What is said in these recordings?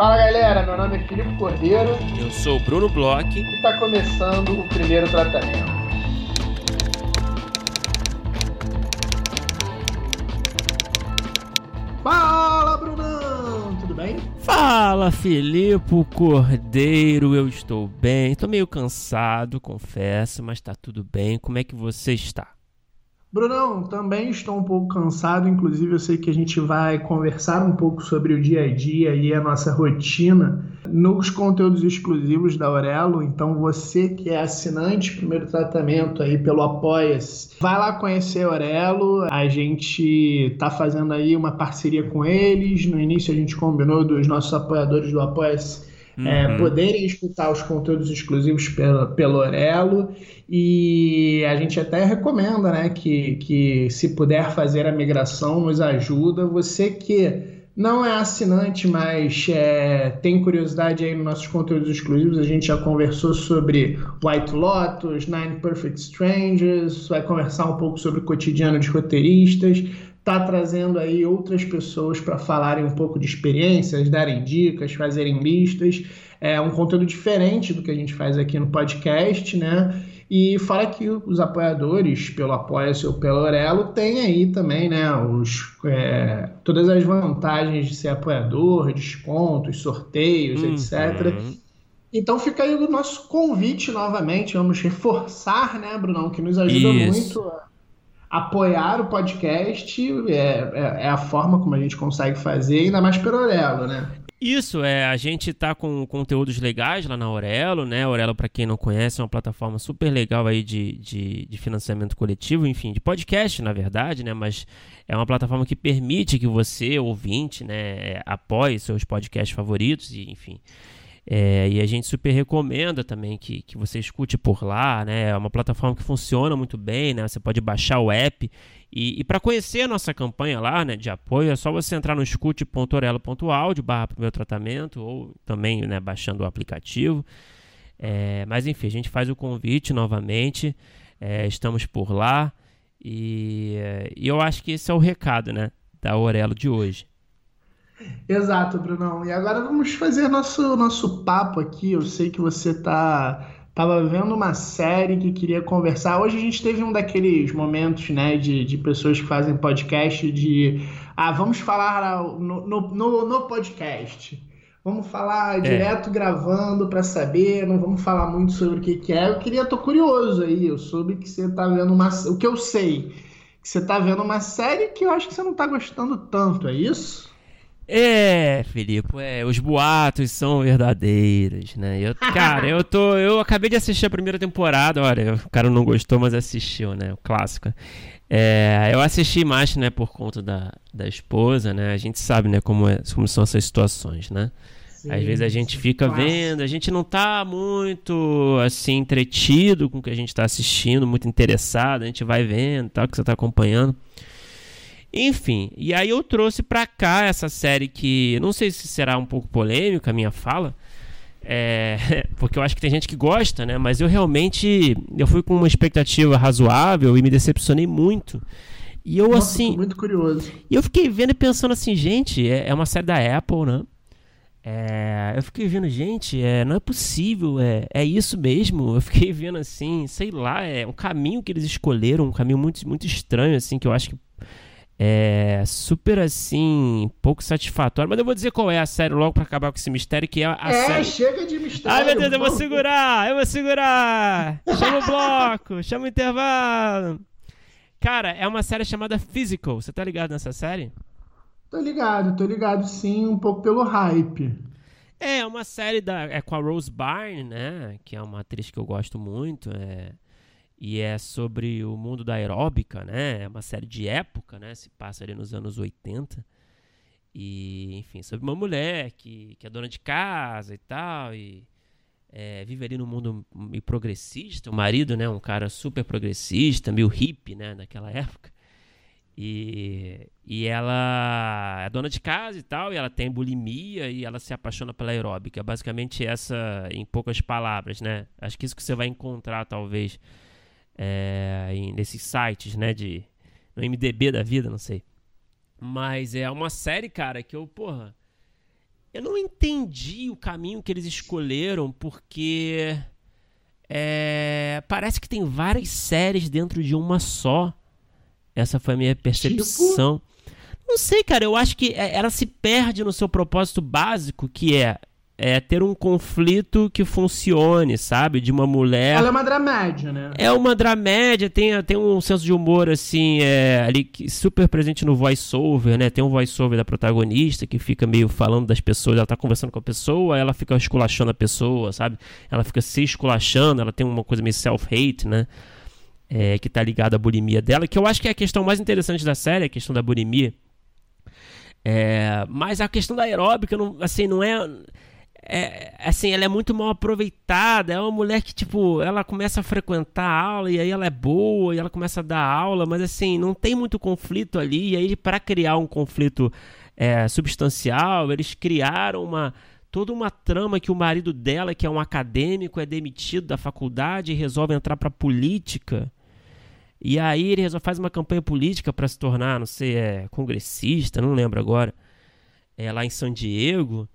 Fala galera, meu nome é Felipe Cordeiro. Eu sou o Bruno Bloch. E está começando o primeiro tratamento. Fala Brunão, tudo bem? Fala Felipe Cordeiro, eu estou bem. Estou meio cansado, confesso, mas está tudo bem. Como é que você está? Brunão, também estou um pouco cansado, inclusive eu sei que a gente vai conversar um pouco sobre o dia a dia e a nossa rotina nos conteúdos exclusivos da Orelo, então você que é assinante, primeiro tratamento aí pelo Apoia-se, vai lá conhecer a Orelo, a gente tá fazendo aí uma parceria com eles, no início a gente combinou dos nossos apoiadores do Apoia-se poderem escutar os conteúdos exclusivos pelo Orelo, e a gente até recomenda, né, que se puder fazer a migração, nos ajuda. Você que não é assinante, mas tem curiosidade aí nos nossos conteúdos exclusivos, a gente já conversou sobre White Lotus, Nine Perfect Strangers, vai conversar um pouco sobre o cotidiano de roteiristas, tá trazendo aí outras pessoas para falarem um pouco de experiências, darem dicas, fazerem listas, é um conteúdo diferente do que a gente faz aqui no podcast, né? E fora que os apoiadores pelo Apoia-se ou pelo Orelo tem aí também, né, todas as vantagens de ser apoiador, descontos, sorteios, etc. Então fica aí o nosso convite novamente, vamos reforçar, né, Brunão, que nos ajuda muito a apoiar o podcast, é a forma como a gente consegue fazer, ainda mais pelo Orelo, né? Isso, a gente tá com conteúdos legais lá na Orelo, né? Orelo, para quem não conhece, é uma plataforma super legal aí de financiamento coletivo, enfim, de podcast, na verdade, né? Mas é uma plataforma que permite que você, ouvinte, né, apoie seus podcasts favoritos, e, enfim... e a gente super recomenda também que você escute por lá, né? É uma plataforma que funciona muito bem, né? Você pode baixar o app. E para conhecer a nossa campanha lá, né, de apoio, é só você entrar no escute.orelo.audio/primeiro tratamento ou também, né, baixando o aplicativo. Mas enfim, a gente faz o convite novamente. Estamos por lá. E eu acho que esse é o recado, né, da Orelo de hoje. Exato, Brunão. E agora vamos fazer nosso papo aqui. Eu sei que você estava vendo uma série que queria conversar. Hoje a gente teve um daqueles momentos, né, de pessoas que fazem podcast de... vamos falar no podcast. Vamos falar direto gravando para saber. Não vamos falar muito sobre o que é. Tô curioso aí. Eu soube que você está vendo o que eu sei. Que você está vendo uma série que eu acho que você não está gostando tanto, é isso? Filipe, os boatos são verdadeiros, né? Eu acabei de assistir a primeira temporada, olha, o cara não gostou, mas assistiu, né? O clássico. Eu assisti mais, né, por conta da esposa, né? A gente sabe, né, como são essas situações, né? Sim, às vezes a gente fica vendo, a gente não tá muito, assim, entretido com o que a gente tá assistindo, muito interessado, a gente vai vendo, tal, que você tá acompanhando. Enfim, e aí eu trouxe pra cá essa série que, não sei se será um pouco polêmica a minha fala, porque eu acho que tem gente que gosta, né? Mas eu realmente, fui com uma expectativa razoável e me decepcionei muito. E eu, nossa, assim... muito curioso. E eu fiquei vendo e pensando assim, gente, é uma série da Apple, né? Eu fiquei vendo, gente, não é possível, é isso mesmo. Eu fiquei vendo assim, sei lá, um caminho que eles escolheram, um caminho muito, muito estranho, assim, que eu acho que é super, assim, pouco satisfatório. Mas eu vou dizer qual é a série logo pra acabar com esse mistério, que é a série... chega de mistério. Ai, meu Deus, mano. Eu vou segurar. Chama o bloco, chama o intervalo. Cara, é uma série chamada Physical. Você tá ligado nessa série? Tô ligado, sim, um pouco pelo hype. É uma série com a Rose Byrne, né? Que é uma atriz que eu gosto muito, E é sobre o mundo da aeróbica, né? É uma série de época, né? Se passa ali nos anos 80. E, enfim, sobre uma mulher que é dona de casa e tal. E vive ali no mundo progressista. O marido, né? Um cara super progressista, meio hippie, né? Naquela época. E ela é dona de casa e tal. E ela tem bulimia e ela se apaixona pela aeróbica. Basicamente essa, em poucas palavras, né? Acho que isso que você vai encontrar, talvez... nesses sites, né, no MDB da vida, não sei. Mas é uma série, cara, que eu, porra, Eu não entendi o caminho que eles escolheram, porque parece que tem várias séries dentro de uma só. Essa foi a minha percepção. Tipo? Não sei, cara. Eu acho que ela se perde no seu propósito básico, que é ter um conflito que funcione, sabe? De uma mulher... Ela é uma dramédia, né? É uma dramédia, tem um senso de humor, assim, ali super presente no voice-over, né? Tem um voice-over da protagonista que fica meio falando das pessoas, ela tá conversando com a pessoa, ela fica esculachando a pessoa, sabe? Ela fica se esculachando, ela tem uma coisa meio self-hate, né? Que tá ligada à bulimia dela, que eu acho que é a questão mais interessante da série, a questão da bulimia. Mas a questão da aeróbica, não, assim, não é... assim, ela é muito mal aproveitada. É uma mulher que, tipo, ela começa a frequentar a aula e aí ela é boa e ela começa a dar aula, mas assim, não tem muito conflito ali. E aí, para criar um conflito substancial, eles criaram toda uma trama que o marido dela, que é um acadêmico, é demitido da faculdade e resolve entrar pra política. E aí ele faz uma campanha política para se tornar, não sei, congressista, não lembro agora, lá em San Diego.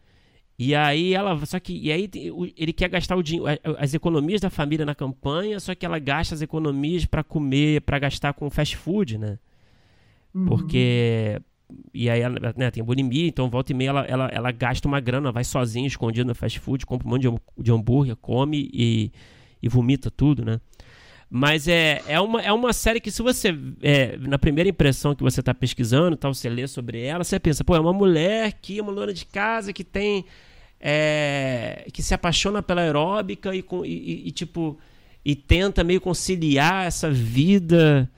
E aí ela, só que e aí ele quer gastar o dinheiro, as economias da família na campanha, só que ela gasta as economias pra comer, pra gastar com fast food, né? Uhum. Porque e aí ela, né, tem bulimia, então volta e meia ela gasta uma grana, vai sozinha, escondida no fast food, compra um monte de hambúrguer, come e vomita tudo, né? Mas é uma série que, se você, na primeira impressão que você está pesquisando, tal, você lê sobre ela, você pensa, pô, é uma mulher que é uma dona de casa que tem, que se apaixona pela aeróbica e tenta meio conciliar essa vida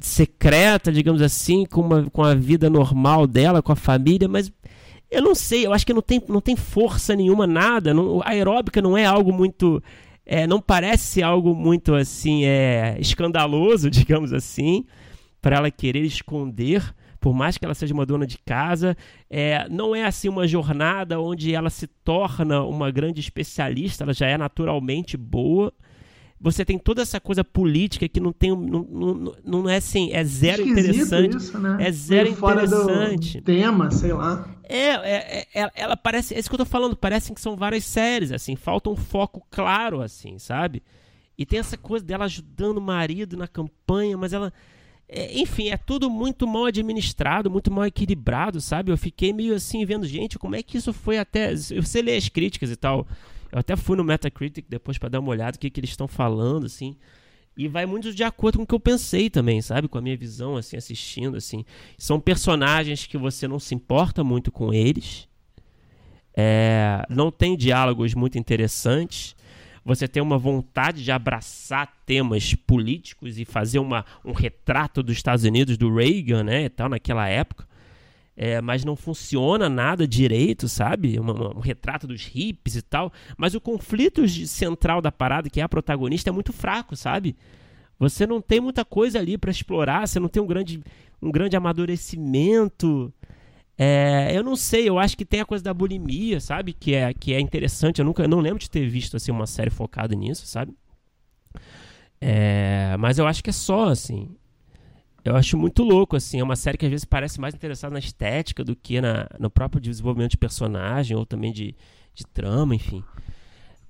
secreta, digamos assim, com a vida normal dela, com a família, mas eu não sei, eu acho que não tem força nenhuma, nada, não, a aeróbica não é algo muito... não parece ser algo muito assim, escandaloso, digamos assim, para ela querer esconder, por mais que ela seja uma dona de casa. Não é assim uma jornada onde ela se torna uma grande especialista, ela já é naturalmente boa. Você tem toda essa coisa política que não é assim, é zero interessante. Isso, né? É zero interessante. Fora do tema, sei lá. Ela parece, é isso que eu tô falando, parecem que são várias séries, assim, falta um foco claro, assim, sabe? E tem essa coisa dela ajudando o marido na campanha, mas ela, enfim, é tudo muito mal administrado, muito mal equilibrado, sabe? Eu fiquei meio assim, vendo, gente, como é que isso foi até... Você lê as críticas e tal, eu até fui no Metacritic depois pra dar uma olhada, o que eles estão falando, assim... E vai muito de acordo com o que eu pensei também, sabe? Com a minha visão, assim, assistindo, assim. São personagens que você não se importa muito com eles. Não tem diálogos muito interessantes. Você tem uma vontade de abraçar temas políticos e fazer um retrato dos Estados Unidos, do Reagan, né? E tal, naquela época. Mas não funciona nada direito, sabe? Um retrato dos hippies e tal. Mas o conflito central da parada, que é a protagonista, é muito fraco, sabe? Você não tem muita coisa ali pra explorar, você não tem um grande amadurecimento. Eu não sei, eu acho que tem a coisa da bulimia, sabe? Que é interessante, eu não lembro de ter visto assim, uma série focada nisso, sabe? Mas eu acho que é só, assim... Eu acho muito louco, assim, é uma série que às vezes parece mais interessada na estética do que no próprio desenvolvimento de personagem ou também de trama, enfim.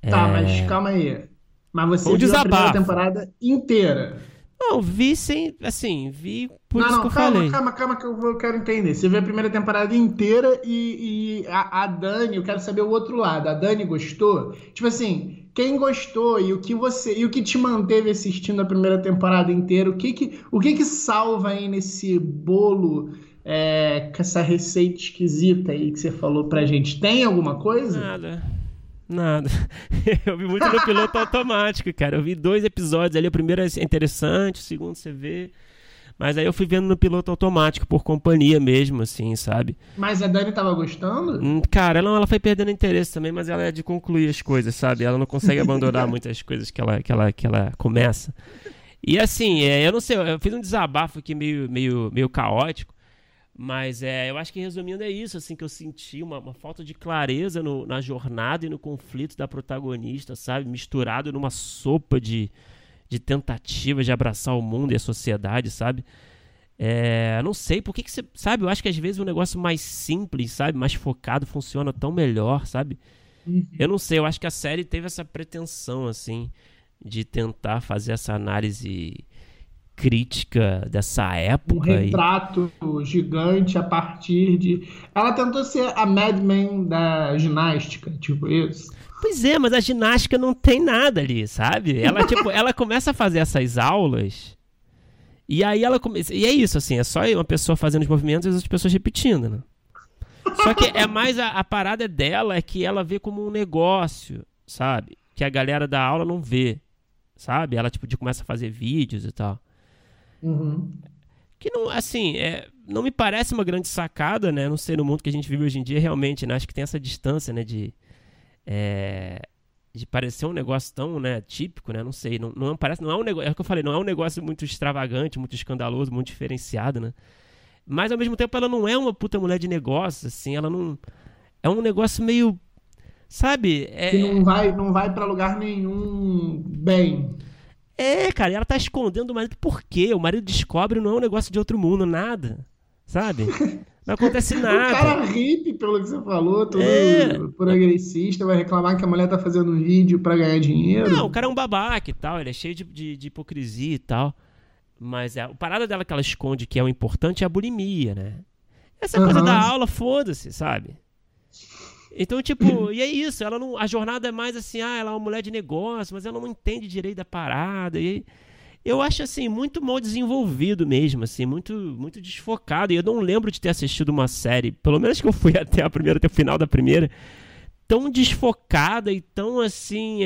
Tá, mas calma aí. Mas você viu a primeira temporada inteira? Não, vi sem, assim, vi por não, isso não, que eu calma, falei. Calma, que eu quero entender. Você viu a primeira temporada inteira e a Dani, eu quero saber o outro lado. A Dani gostou? Tipo assim... Quem gostou e o que te manteve assistindo a primeira temporada inteira, o que salva aí nesse bolo, com essa receita esquisita aí que você falou pra gente? Tem alguma coisa? Nada. Eu vi muito no piloto automático, cara. Eu vi 2 episódios ali, o primeiro é interessante, o segundo você vê... Mas aí eu fui vendo no piloto automático, por companhia mesmo, assim, sabe? Mas a Dani tava gostando? Cara, ela foi perdendo interesse também, mas ela é de concluir as coisas, sabe? Ela não consegue abandonar muitas coisas que ela começa. E assim, eu não sei, eu fiz um desabafo aqui meio caótico, mas eu acho que, resumindo, é isso, assim, que eu senti uma falta de clareza na jornada e no conflito da protagonista, sabe? Misturado numa sopa de tentativa de abraçar o mundo e a sociedade, sabe? Não sei, por que você... Sabe, eu acho que às vezes um negócio mais simples, sabe, mais focado, funciona tão melhor, sabe? Uhum. Eu não sei, eu acho que a série teve essa pretensão, assim, de tentar fazer essa análise crítica dessa época. Um retrato gigante a partir de... Ela tentou ser a Mad Men da ginástica, tipo isso. Pois é, mas a ginástica não tem nada ali, sabe? Ela, tipo, ela começa a fazer essas aulas... E aí ela começa. E é isso, assim, é só uma pessoa fazendo os movimentos e as outras pessoas repetindo, né? Só que é mais a parada dela é que ela vê como um negócio, sabe? Que a galera da aula não vê, sabe? Ela, tipo, começa a fazer vídeos e tal. Uhum. Que não, assim, não me parece uma grande sacada, né? Não sei, no mundo que a gente vive hoje em dia, realmente, né? Acho que tem essa distância, né? De parecer um negócio tão, né, típico, né? Não sei, não parece, não é um negócio, é o que eu falei, não é um negócio muito extravagante, muito escandaloso, muito diferenciado, né? Mas ao mesmo tempo ela não é uma puta mulher de negócios, assim, ela não é um negócio meio, sabe? Que não vai para lugar nenhum bem. É, cara, ela tá escondendo o marido por quê? O marido descobre, não é um negócio de outro mundo, nada, sabe? Não acontece nada. O cara hippie, pelo que você falou, todo progressista, vai reclamar que a mulher tá fazendo vídeo pra ganhar dinheiro. Não, o cara é um babaca e tal, ele é cheio de hipocrisia e tal. Mas a parada dela que ela esconde que é o importante é a bulimia, né? Essa coisa da aula, foda-se, sabe? Então, tipo, e é isso, ela não, a jornada é mais assim, ela é uma mulher de negócio, mas ela não entende direito da parada, e... Eu acho, assim, muito mal desenvolvido mesmo, assim, muito, muito desfocado. E eu não lembro de ter assistido uma série, pelo menos que eu fui até o final da primeira, tão desfocada e tão, assim,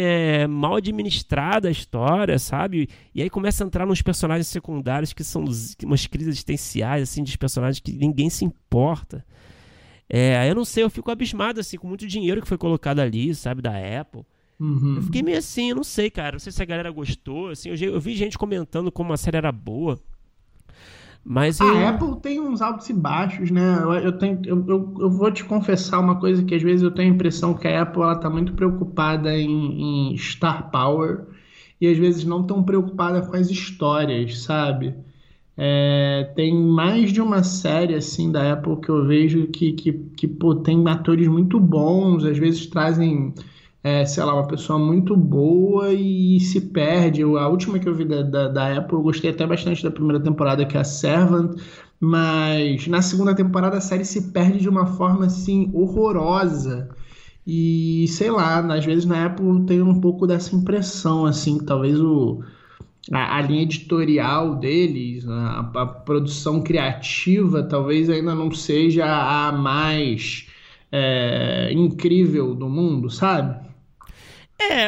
mal administrada a história, sabe? E aí começa a entrar nos personagens secundários que são umas crises existenciais, assim, dos personagens que ninguém se importa. Eu não sei, eu fico abismado, assim, com muito dinheiro que foi colocado ali, sabe, da Apple. Uhum. Eu fiquei meio assim, eu não sei, cara, não sei se a galera gostou, assim, eu vi gente comentando como a série era boa, mas... Apple tem uns altos e baixos, né, eu vou te confessar uma coisa que às vezes eu tenho a impressão que a Apple, ela tá muito preocupada em star power e às vezes não tão preocupada com as histórias, sabe? Tem mais de uma série assim da Apple que eu vejo que pô, tem atores muito bons, às vezes trazem... sei lá, uma pessoa muito boa e se perde. A última que eu vi da Apple, eu gostei até bastante da primeira temporada, que é a Servant, mas na segunda temporada a série se perde de uma forma, assim, horrorosa. E, sei lá, às vezes na Apple tem um pouco dessa impressão, assim, que talvez a linha editorial deles, a produção criativa, talvez ainda não seja a mais incrível do mundo, sabe?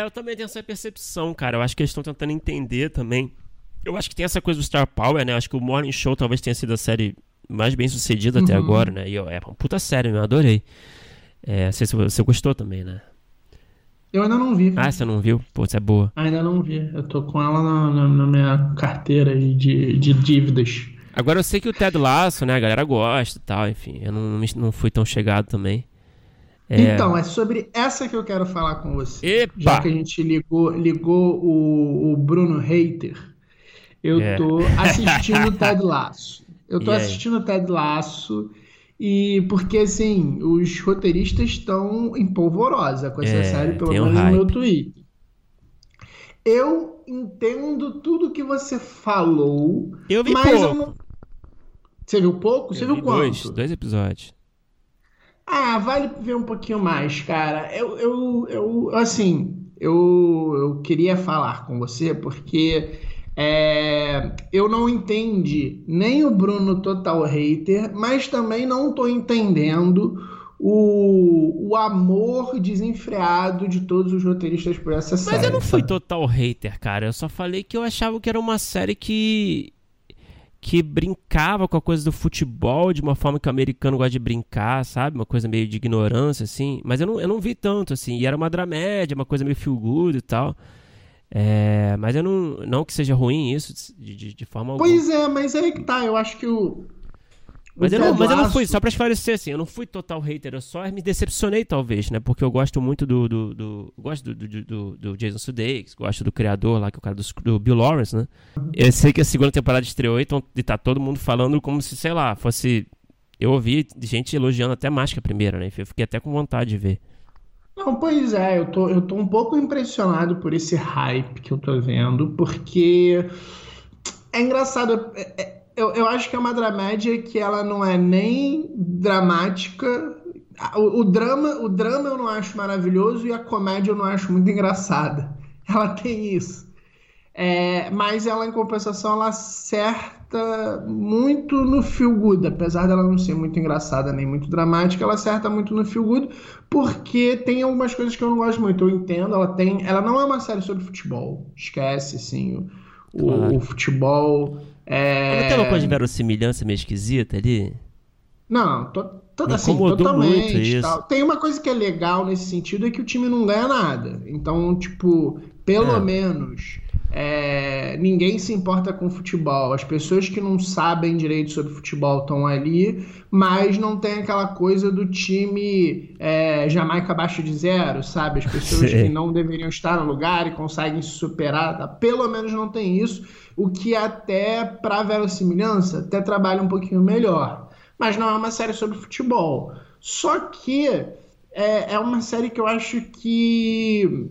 Eu também tenho essa percepção, cara. Eu acho que eles estão tentando entender também. Eu acho que tem essa coisa do Star Power, né? Eu acho que o Morning Show talvez tenha sido a série mais bem sucedida até agora, né? E é uma puta série, eu adorei. Não sei se você gostou também, né? Eu ainda não vi. Você não viu? Pô, você é boa. Ainda não vi. Eu tô com ela na minha carteira de dívidas. Agora eu sei que o Ted Lasso, né? A galera gosta e tal, enfim. Eu não fui tão chegado também. Então, é sobre essa que eu quero falar com você. Epa! Já que a gente ligou o Bruno Hater, eu tô assistindo o Ted Lasso. Eu tô assistindo o Ted Lasso e porque, assim, os roteiristas estão em polvorosa com essa série, pelo menos no meu Twitter. Eu entendo tudo que você falou. Eu vi mas pouco. Você viu pouco? Você viu quanto? Dois episódios. Vale ver um pouquinho mais, cara. Eu queria falar com você porque eu não entendi nem o Bruno Total Hater, mas também não tô entendendo o amor desenfreado de todos os roteiristas por essa série. Mas eu não fui total hater, cara. Eu só falei que eu achava que era uma série que brincava com a coisa do futebol de uma forma que o americano gosta de brincar, sabe? Uma coisa meio de ignorância, assim. Mas eu não vi tanto, assim. E era uma dramédia, uma coisa meio feel good e tal. Mas eu não que seja ruim isso de forma alguma. Pois é, mas aí que tá. Eu acho que o Mas eu não fui, só pra esclarecer assim, eu não fui total hater, eu só me decepcionei talvez, né? Porque eu gosto muito do Jason Sudeikis, gosto do criador lá, que é o cara do Bill Lawrence, né? Eu sei que a segunda temporada estreou, então tá todo mundo falando como se, sei lá, fosse... Eu ouvi gente elogiando até mais que a primeira, né? Eu fiquei até com vontade de ver. Não, pois é, eu tô um pouco impressionado por esse hype que eu tô vendo, porque é engraçado... Eu acho que é uma dramédia que ela não é nem dramática. O drama eu não acho maravilhoso e a comédia eu não acho muito engraçada. Ela tem isso. Mas ela, em compensação, ela acerta muito no feel good. Apesar dela não ser muito engraçada nem muito dramática, ela acerta muito no feel good, porque tem algumas coisas que eu não gosto muito. Eu entendo, ela não é uma série sobre futebol. Esquece, assim, o futebol... Não tem uma coisa de verossimilhança meio esquisita ali? Não, toda assim, totalmente. Tal. Tem uma coisa que é legal nesse sentido, é que o time não ganha nada. Então, tipo, pelo menos ninguém se importa com futebol. As pessoas que não sabem direito sobre futebol estão ali, mas não tem aquela coisa do time Jamaica abaixo de zero, sabe? As pessoas que não deveriam estar no lugar e conseguem se superar, tá? Pelo menos não tem isso. O que até, para verossimilhança, até trabalha um pouquinho melhor. Mas não é uma série sobre futebol. Só que é uma série que eu acho que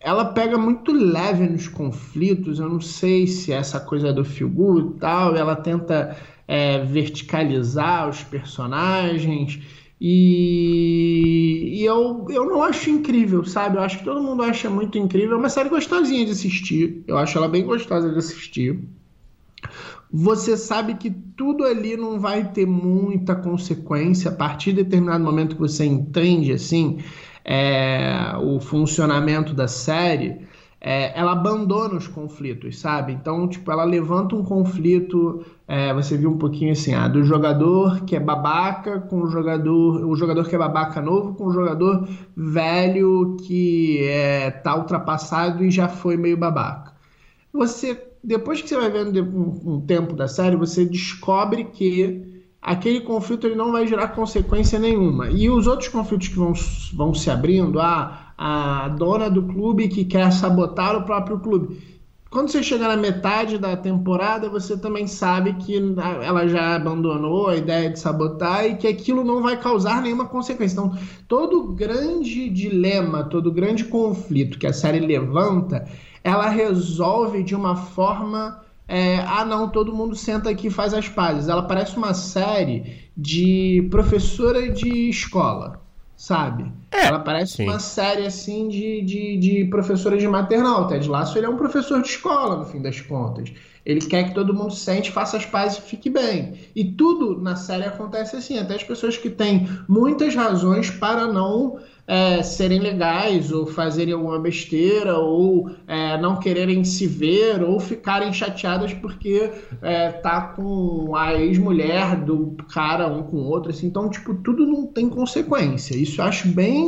ela pega muito leve nos conflitos. Eu não sei se essa coisa é do feel good e tal. Ela tenta verticalizar os personagens. E eu não acho incrível, sabe? Eu acho que todo mundo acha muito incrível. É uma série gostosinha de assistir. Eu acho ela bem gostosa de assistir. Você sabe que tudo ali não vai ter muita consequência. A partir de determinado momento que você entende, assim, o funcionamento da série... ela abandona os conflitos, sabe? Então, tipo, ela levanta um conflito, você viu um pouquinho assim, do jogador que é babaca com o jogador que é babaca novo com o jogador velho que tá ultrapassado e já foi meio babaca. Você, depois que você vai vendo um tempo da série, você descobre que aquele conflito ele não vai gerar consequência nenhuma. E os outros conflitos que vão se abrindo, a dona do clube que quer sabotar o próprio clube. Quando você chega na metade da temporada, você também sabe que ela já abandonou a ideia de sabotar e que aquilo não vai causar nenhuma consequência. Então, todo grande dilema, todo grande conflito que a série levanta, ela resolve de uma forma... não, todo mundo senta aqui e faz as pazes. Ela parece uma série de professora de escola, sabe? Ela parece uma série, assim, de professora de maternal. O Ted Lasso, ele é um professor de escola, no fim das contas. Ele quer que todo mundo sente, faça as pazes e fique bem. E tudo na série acontece assim. Até as pessoas que têm muitas razões para não serem legais, ou fazerem alguma besteira, ou não quererem se ver, ou ficarem chateadas porque tá com a ex-mulher do cara um com o outro. Assim. Então, tipo, tudo não tem consequência. Isso eu acho bem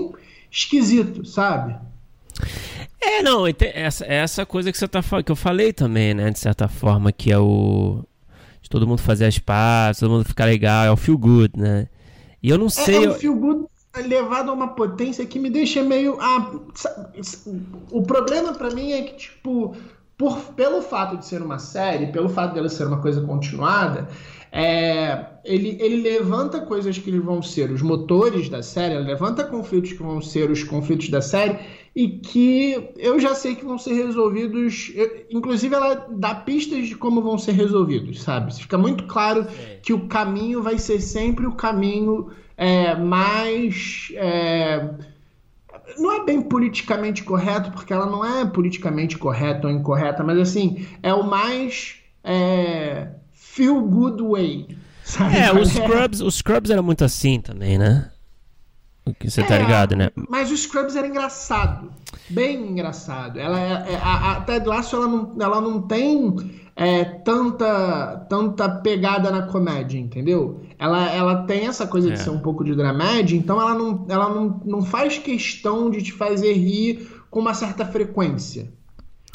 esquisito, sabe? Não, essa coisa que você tá falando, que eu falei também, né, de certa forma, que é o de todo mundo fazer as pazes, todo mundo ficar legal, é o feel good, né? E eu não sei, o feel good levado a uma potência que me deixa meio o problema pra mim é que, tipo, pelo fato de ser uma série, pelo fato dela ser uma coisa continuada, ele levanta coisas que vão ser os motores da série, ele levanta conflitos que vão ser os conflitos da série e que eu já sei que vão ser resolvidos. Inclusive, ela dá pistas de como vão ser resolvidos, sabe? Fica muito claro que o caminho vai ser sempre o caminho mais... Não é bem politicamente correto, porque ela não é politicamente correta ou incorreta, mas, assim, é o mais... feel good way. Sabe? Os Scrubs era muito assim também, né? Você tá ligado, né? Mas o Scrubs era engraçado. Bem engraçado. A Ted Lasso, ela não tem tanta pegada na comédia, entendeu? Ela tem essa coisa de ser um pouco de dramédia, então ela não faz questão de te fazer rir com uma certa frequência.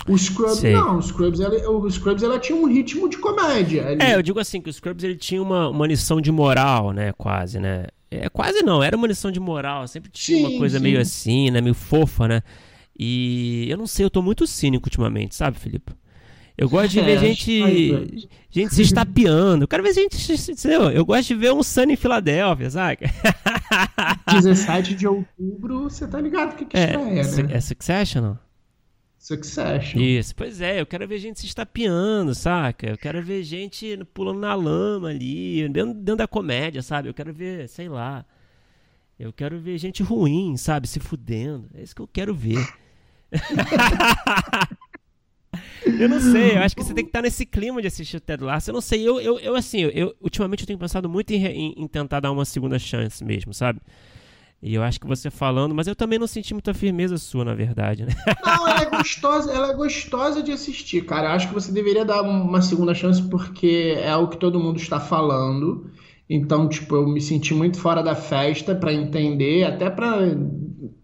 O Scrubs Sei. Não, o Scrubs ela tinha um ritmo de comédia. Ali. É, eu digo assim, que o Scrubs ele tinha uma lição de moral, né, quase, né? É, quase não, era uma lição de moral, sempre tinha uma coisa meio assim, né, meio fofa, né? E eu não sei, eu tô muito cínico ultimamente, sabe, Felipe? Eu gosto de ver gente se estapeando. Eu quero ver gente... Eu gosto de ver um Sunny em Filadélfia, sabe? 17 de outubro, você tá ligado o que estreia, né? É Succession, não? Succession. Isso, pois é, eu quero ver gente se estapeando, saca? Eu quero ver gente pulando na lama ali, dentro da comédia, sabe? Eu quero ver, sei lá, eu quero ver gente ruim, sabe? Se fudendo, é isso que eu quero ver. Eu não sei, eu acho que você tem que estar nesse clima de assistir o Ted Lasso, eu não sei, eu ultimamente eu tenho pensado muito em tentar dar uma segunda chance mesmo, sabe? E eu acho que você falando, mas eu também não senti muita firmeza sua, na verdade, né? Não, ela é gostosa de assistir, cara. Eu acho que você deveria dar uma segunda chance porque é o que todo mundo está falando. Então, tipo, eu me senti muito fora da festa pra entender, até pra...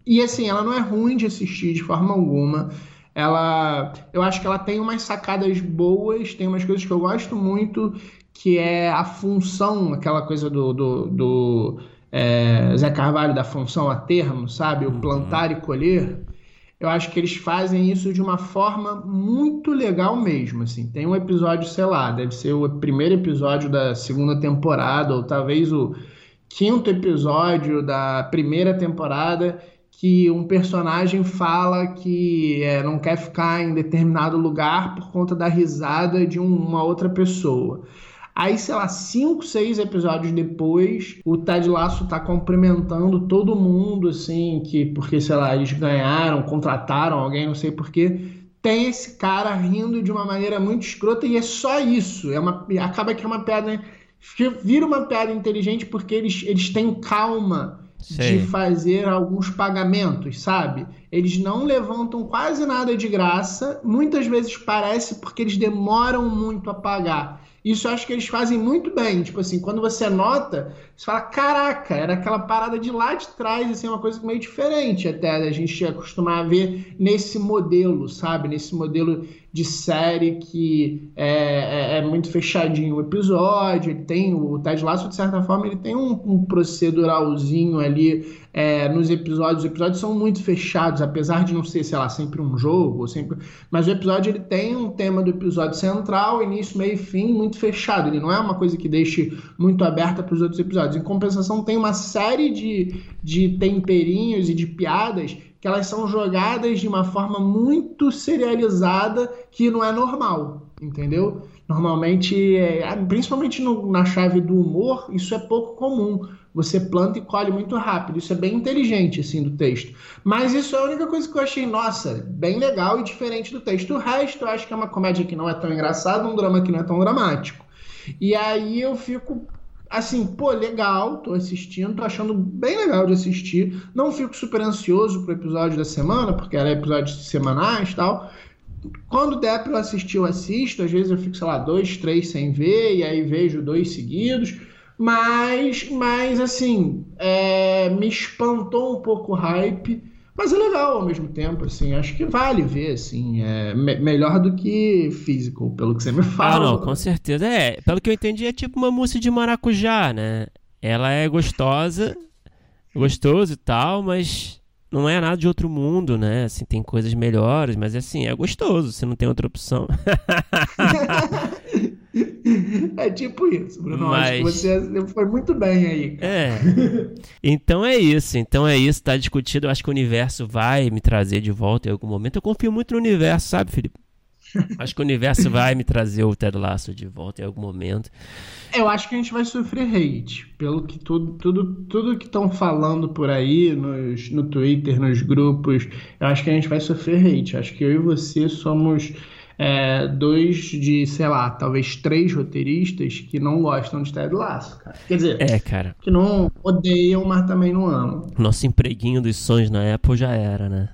E assim, ela não é ruim de assistir de forma alguma. Ela... Eu acho que ela tem umas sacadas boas, tem umas coisas que eu gosto muito, que é a função, aquela coisa do Zé Carvalho da função a termo, sabe? O plantar e colher. Eu acho que eles fazem isso de uma forma muito legal mesmo, assim. Tem um episódio, sei lá, deve ser o primeiro episódio da segunda temporada, ou talvez o quinto episódio da primeira temporada, que um personagem fala que não quer ficar em determinado lugar por conta da risada de uma outra pessoa. Aí, sei lá, 5, 6 episódios depois, o Ted Lasso tá cumprimentando todo mundo, assim, que porque, sei lá, eles ganharam, contrataram alguém, não sei porquê. Tem esse cara rindo de uma maneira muito escrota e é só isso. Acaba que é uma piada, né? Vira uma piada inteligente porque eles têm calma de fazer alguns pagamentos, sabe? Eles não levantam quase nada de graça, muitas vezes parece porque eles demoram muito a pagar. Isso eu acho que eles fazem muito bem. Tipo assim, quando você nota, você fala, caraca, era aquela parada de lá de trás, assim, uma coisa meio diferente até da gente acostumar a ver nesse modelo, sabe? Nesse modelo de série que é muito fechadinho o episódio, ele tem o Ted Lasso, de certa forma, ele tem um proceduralzinho ali nos episódios. Os episódios são muito fechados, apesar de não ser, sei lá, sempre um jogo, mas o episódio ele tem um tema do episódio central, início, meio e fim, muito fechado, ele não é uma coisa que deixe muito aberta para os outros episódios. Em compensação, tem uma série de temperinhos e de piadas que elas são jogadas de uma forma muito serializada que não é normal, entendeu? Normalmente, principalmente na chave do humor, isso é pouco comum. Você planta e colhe muito rápido. Isso é bem inteligente, assim, do texto. Mas isso é a única coisa que eu achei, nossa, bem legal e diferente do texto. O resto, eu acho que é uma comédia que não é tão engraçada, um drama que não é tão dramático. E aí eu fico... Assim, pô, legal, tô assistindo, tô achando bem legal de assistir. Não fico super ansioso pro episódio da semana, porque era episódio semanais e tal. Quando der pra eu assistir, eu assisto. Às vezes eu fico, sei lá, 2, 3 sem ver, e aí vejo 2 seguidos. Mas assim, me espantou um pouco o hype. Mas é legal ao mesmo tempo, assim, acho que vale ver, assim, melhor do que physical, pelo que você me fala. Ah, não, com certeza, pelo que eu entendi é tipo uma mousse de maracujá, né, ela é gostoso e tal, mas não é nada de outro mundo, né, assim, tem coisas melhores, mas assim, é gostoso, você não tem outra opção. É tipo isso, Bruno. Mas... Acho que você foi muito bem aí, cara. Então é isso, tá discutido. Eu acho que o universo vai me trazer de volta em algum momento. Eu confio muito no universo, sabe, Felipe? Acho que o universo vai me trazer o Ted Lasso de volta em algum momento. Eu acho que a gente vai sofrer hate. Pelo que tudo que estão falando por aí, no Twitter, nos grupos, eu acho que a gente vai sofrer hate. Acho que eu e você somos... 2 de, sei lá, talvez 3 roteiristas que não gostam de Ted Lasso, cara. Quer dizer, cara, que não odeiam, mas também não amam. Nosso empreguinho dos sonhos na Apple já era, né?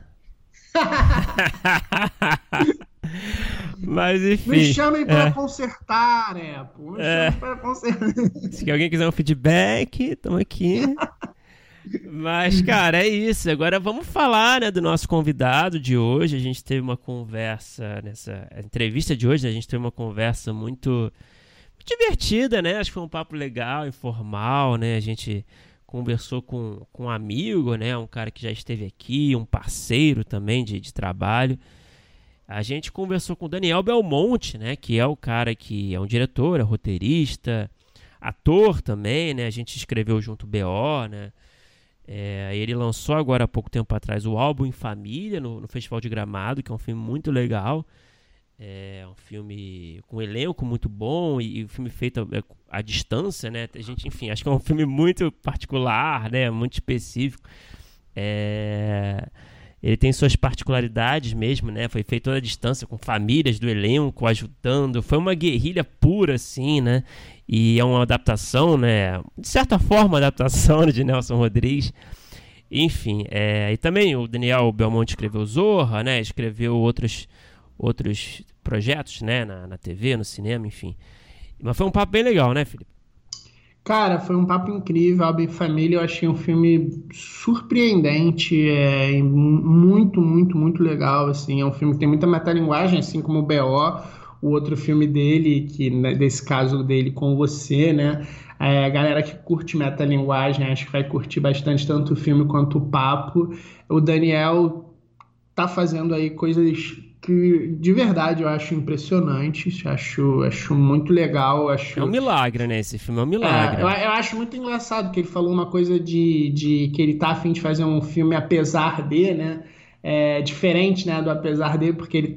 Mas enfim. Me chamem pra consertar, Apple. Me chamem pra consertar. Se alguém quiser um feedback, estamos aqui. Mas, cara, é isso. Agora vamos falar, né, do nosso convidado de hoje. A gente teve uma conversa nessa entrevista de hoje, né? A gente teve uma conversa muito divertida, né? Acho que foi um papo legal, informal, né? A gente conversou com um amigo, né? Um cara que já esteve aqui, um parceiro também de trabalho. A gente conversou com o Daniel Belmonte, né? Que é o cara que é um diretor, é roteirista, ator também, né? A gente escreveu junto o BO, né? Ele lançou agora há pouco tempo atrás o álbum Em Família, no Festival de Gramado, que é um filme muito legal. É um filme com um elenco muito bom e um filme feito à distância, né? A gente, enfim, acho que é um filme muito particular, né? Muito específico. Ele tem suas particularidades mesmo, né? Foi feito à distância, com famílias do elenco ajudando. Foi uma guerrilha pura, assim, né? E é uma adaptação, né? De certa forma, adaptação de Nelson Rodrigues. Enfim, e também o Daniel Belmonte escreveu Zorra, né? Escreveu outros projetos, né, na TV, no cinema, enfim. Mas foi um papo bem legal, né, Felipe? Cara, foi um papo incrível. Álbum Família, eu achei um filme surpreendente, muito, muito, muito legal, assim. É um filme que tem muita metalinguagem, assim como o B.O., o outro filme dele, que desse caso dele com você, né? A galera que curte metalinguagem, acho que vai curtir bastante tanto o filme quanto o papo. O Daniel tá fazendo aí coisas que de verdade eu acho impressionante, acho muito legal, acho... É um milagre, né? Esse filme é um milagre. Eu acho muito engraçado que ele falou uma coisa de que ele tá a fim de fazer um filme apesar de, né? Diferente, né, do apesar de, porque ele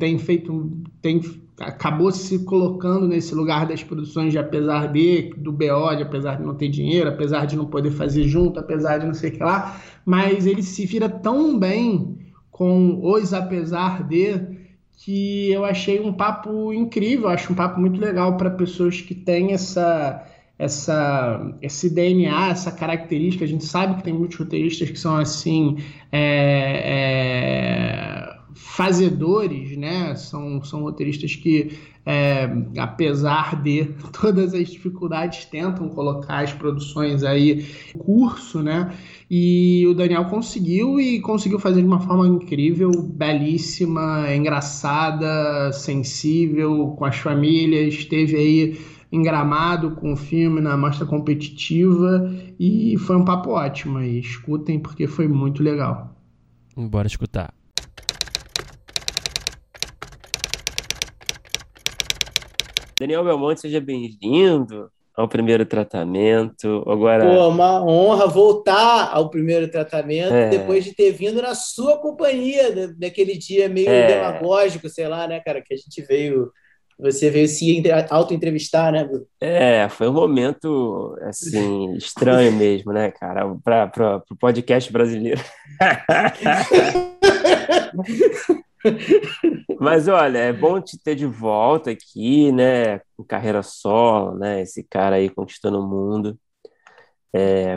acabou se colocando nesse lugar das produções de apesar de, do BO, de apesar de não ter dinheiro, apesar de não poder fazer junto, apesar de não sei o que lá, mas ele se vira tão bem com os apesar de que eu achei um papo incrível, acho um papo muito legal para pessoas que têm esse DNA, essa característica. A gente sabe que tem muitos roteiristas que são assim, fazedores, né? São roteiristas que, apesar de todas as dificuldades, tentam colocar as produções aí no curso, né? E o Daniel conseguiu fazer de uma forma incrível, belíssima, engraçada, sensível, com as famílias, esteve aí em Gramado com o filme na mostra competitiva e foi um papo ótimo aí. Escutem porque foi muito legal. Bora escutar. Daniel Belmonte, seja bem-vindo ao primeiro tratamento. Agora... Pô, uma honra voltar ao primeiro tratamento depois de ter vindo na sua companhia naquele dia meio demagógico, sei lá, né, cara, que a gente veio... Você veio se auto-entrevistar, né, Bruno? Foi um momento, assim, estranho mesmo, né, cara? Para o podcast brasileiro. Mas, olha, é bom te ter de volta aqui, né? Com carreira solo, né? Esse cara aí conquistando o mundo.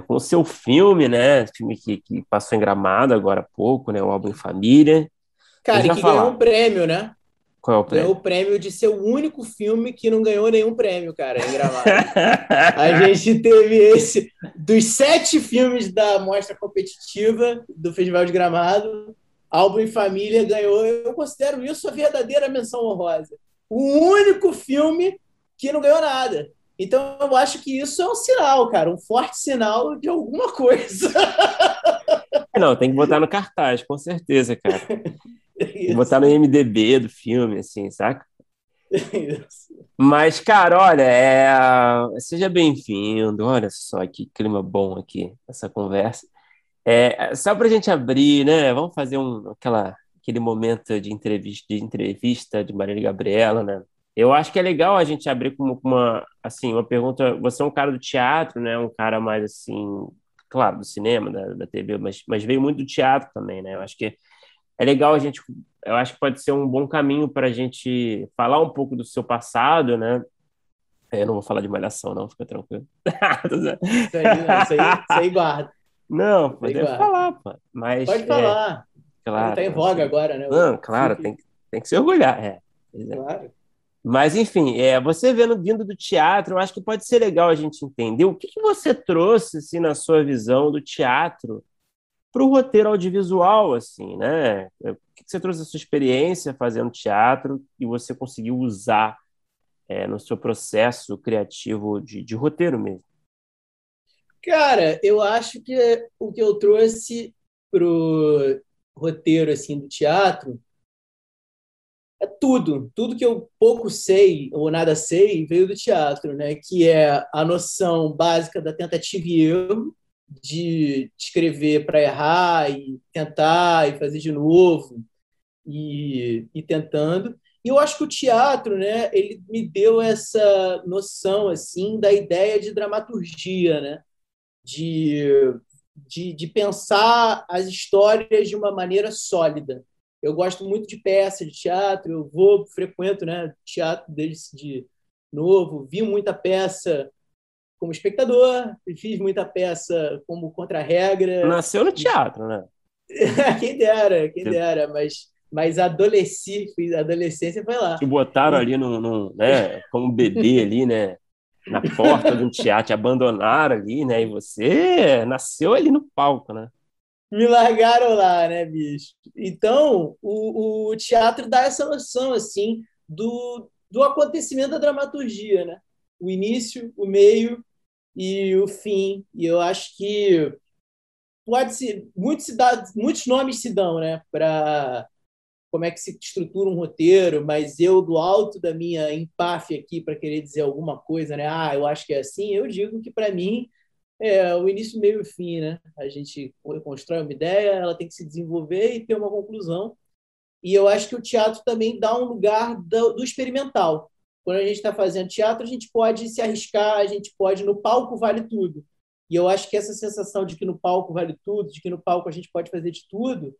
Com o seu filme, né? Filme que passou em Gramado agora há pouco, né? O álbum Em Família. Cara, e que ganhou um prêmio, né? Qual é o prêmio? Ganhou o prêmio de ser o único filme que não ganhou nenhum prêmio, cara, em Gramado. A gente teve esse... Dos 7 filmes da mostra competitiva do Festival de Gramado, Álbum Em Família ganhou. Eu considero isso a verdadeira menção honrosa. O único filme que não ganhou nada. Então, eu acho que isso é um sinal, cara. Um forte sinal de alguma coisa. Não, tem que botar no cartaz, com certeza, cara. Isso. Botar no IMDB do filme, assim, saca? Isso. Mas, cara, olha, seja bem-vindo. Olha só que clima bom aqui, essa conversa. Só pra gente abrir, né? Vamos fazer aquele momento de entrevista de Marília e Gabriela, né? Eu acho que é legal a gente abrir com uma pergunta. Você é um cara do teatro, né? Um cara mais, assim, claro, do cinema, da TV, mas veio muito do teatro também, né? Eu acho que é legal eu acho que pode ser um bom caminho para a gente falar um pouco do seu passado, né? Eu não vou falar de Malhação, não, fica tranquilo. Isso aí guarda. Não, pode falar, pô. Mas, pode falar. Claro, tá em voga agora, né? Não, claro, tem que se orgulhar. Claro. Mas, enfim, você vendo vindo do teatro, eu acho que pode ser legal a gente entender o que você trouxe, assim, na sua visão do teatro para o roteiro audiovisual, assim, né? O que você trouxe da sua experiência fazendo teatro e você conseguiu usar no seu processo criativo de roteiro mesmo? Cara, eu acho que o que eu trouxe pro roteiro, assim, do teatro é tudo que eu pouco sei ou nada sei veio do teatro, né? Que é a noção básica da tentativa e erro, de escrever para errar e tentar e fazer de novo e tentando. E eu acho que o teatro, né? Ele me deu essa noção, assim, da ideia de dramaturgia, né? De pensar as histórias de uma maneira sólida. Eu gosto muito de peça de teatro, eu frequento, né, teatro desde de novo, vi muita peça como espectador, fiz muita peça como contra-regra. Nasceu no teatro, né? Quem dera, mas a adolescência foi lá. Te botaram ali no né, como bebê ali, né? Na porta de um teatro, te abandonaram ali, né? E você nasceu ali no palco, né? Me largaram lá, né, bicho? Então, o teatro dá essa noção, assim, do acontecimento da dramaturgia, né? O início, o meio e o fim. E eu acho que muitos nomes se dão, né, para como é que se estrutura um roteiro, mas eu, do alto da minha empáfia aqui, para querer dizer alguma coisa, né? Ah, eu acho que é assim, eu digo que, para mim, é o início, meio e fim, né? A gente constrói uma ideia, ela tem que se desenvolver e ter uma conclusão. E eu acho que o teatro também dá um lugar do experimental. Quando a gente está fazendo teatro, a gente pode se arriscar, a gente pode... No palco vale tudo. E eu acho que essa sensação de que no palco vale tudo, de que no palco a gente pode fazer de tudo,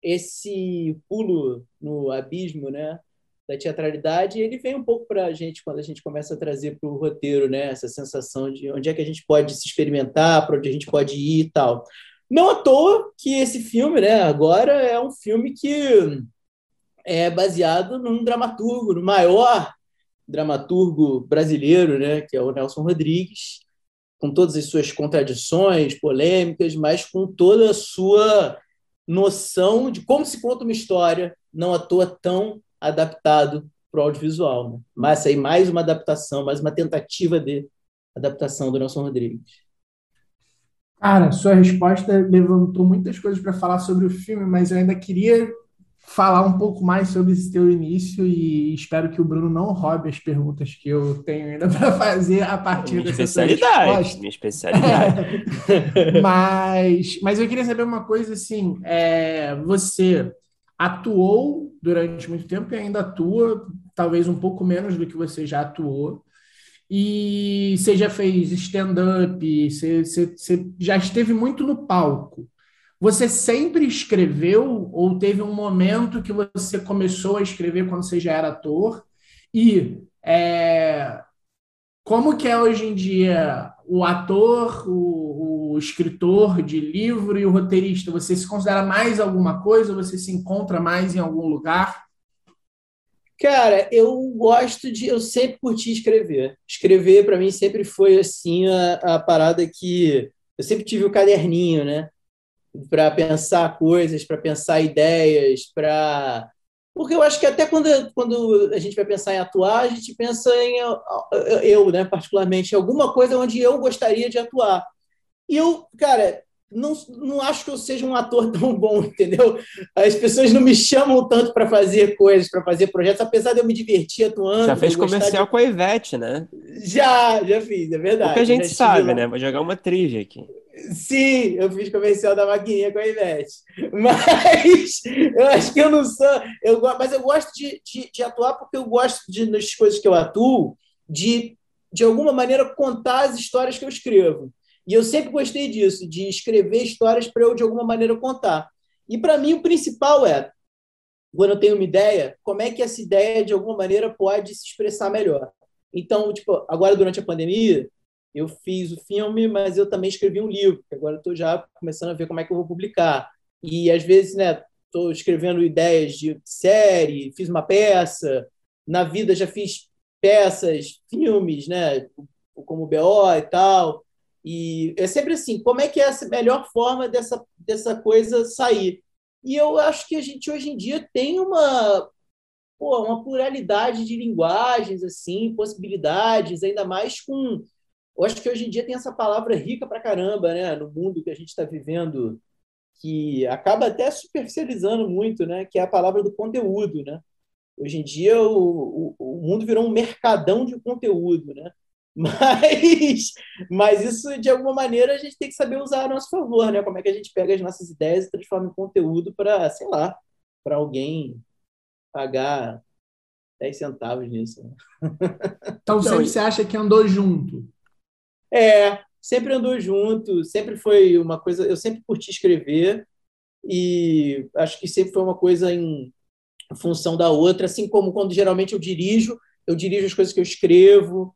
esse pulo no abismo, né, da teatralidade, ele vem um pouco para a gente quando a gente começa a trazer para o roteiro, né, essa sensação de onde é que a gente pode se experimentar, para onde a gente pode ir e tal. Não à toa que esse filme, né, agora é um filme que é baseado num dramaturgo, no maior dramaturgo brasileiro, né, que é o Nelson Rodrigues, com todas as suas contradições, polêmicas, mas com toda a sua noção de como se conta uma história, não à toa tão adaptado para o audiovisual, né? Mas aí mais uma adaptação, mais uma tentativa de adaptação do Nelson Rodrigues. Cara, sua resposta levantou muitas coisas para falar sobre o filme, mas eu ainda queria falar um pouco mais sobre esse teu início e espero que o Bruno não roube as perguntas que eu tenho ainda para fazer a partir dessa resposta. Minha especialidade. Mas eu queria saber uma coisa, assim, você atuou durante muito tempo e ainda atua, talvez um pouco menos do que você já atuou, e você já fez stand-up, você já esteve muito no palco. Você sempre escreveu ou teve um momento que você começou a escrever quando você já era ator? E como que é hoje em dia o ator, o escritor de livro e o roteirista? Você se considera mais alguma coisa? Você se encontra mais em algum lugar? Cara, eu sempre curti escrever. Escrever, para mim, sempre foi assim a parada que... Eu sempre tive o caderninho, né? Para pensar coisas, para pensar ideias, para... Porque eu acho que até quando a gente vai pensar em atuar, a gente pensa em... Eu, né, particularmente, alguma coisa onde eu gostaria de atuar. E eu, cara, não acho que eu seja um ator tão bom, entendeu? As pessoas não me chamam tanto para fazer coisas, para fazer projetos, apesar de eu me divertir atuando. Já fez comercial com a Ivete, né? Já fiz, é verdade. O que a gente sabe, né? Vou jogar uma trilha aqui. Sim, eu fiz comercial da maquininha com a Ivete, mas eu acho que eu não sou... Mas eu gosto de atuar porque eu gosto, nas coisas que eu atuo, de alguma maneira contar as histórias que eu escrevo. E eu sempre gostei disso, de escrever histórias para eu, de alguma maneira, contar. E, para mim, o principal é, quando eu tenho uma ideia, como é que essa ideia, de alguma maneira, pode se expressar melhor. Então, tipo, agora, durante a pandemia... Eu fiz o filme, mas eu também escrevi um livro, que agora estou já começando a ver como é que eu vou publicar. E, às vezes, né, estou escrevendo ideias de série, fiz uma peça, na vida já fiz peças, filmes, né, como BO e tal. E é sempre assim, como é que é a melhor forma dessa coisa sair? E eu acho que a gente, hoje em dia, tem uma pluralidade de linguagens, assim, possibilidades, ainda mais com... Eu acho que hoje em dia tem essa palavra rica pra caramba, né? No mundo que a gente está vivendo, que acaba até superficializando muito, né? Que é a palavra do conteúdo, né? Hoje em dia o mundo virou um mercadão de conteúdo, né? Mas isso, de alguma maneira, a gente tem que saber usar a nosso favor, né? Como é que a gente pega as nossas ideias e transforma em conteúdo para, sei lá, para alguém pagar 10 centavos nisso. Então, você acha que andou junto? É, sempre andou junto, sempre foi uma coisa... Eu sempre curti escrever e acho que sempre foi uma coisa em função da outra, assim como quando geralmente eu dirijo as coisas que eu escrevo.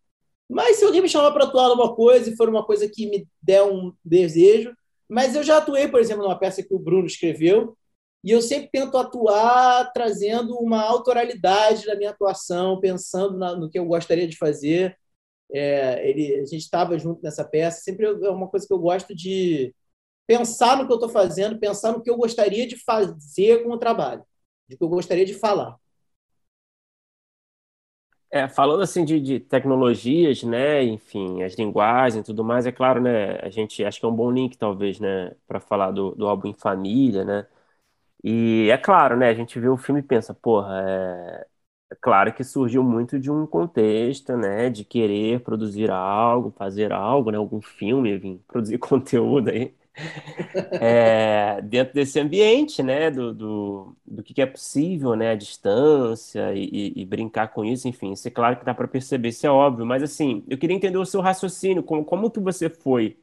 Mas se alguém me chamar para atuar numa coisa e for uma coisa que me der um desejo... Mas eu já atuei, por exemplo, numa peça que o Bruno escreveu, e eu sempre tento atuar trazendo uma autoralidade da minha atuação, pensando no que eu gostaria de fazer. A gente estava junto nessa peça. Sempre é uma coisa que eu gosto de pensar no que eu estou fazendo, pensar no que eu gostaria de fazer com o trabalho, do que eu gostaria de falar. Falando assim de tecnologias, né? Enfim, as linguagens e tudo mais, é claro, né? A gente acho que é um bom link, talvez, né? Para falar do álbum em família, né? E é claro, né? A gente vê o filme e pensa, porra, é claro que surgiu muito de um contexto, né? De querer produzir algo, fazer algo, né? Algum filme, enfim, produzir conteúdo aí. Dentro desse ambiente, né, do que é possível, né, a distância e brincar com isso, enfim, isso é claro que dá para perceber, isso é óbvio, mas assim, eu queria entender o seu raciocínio, como que você foi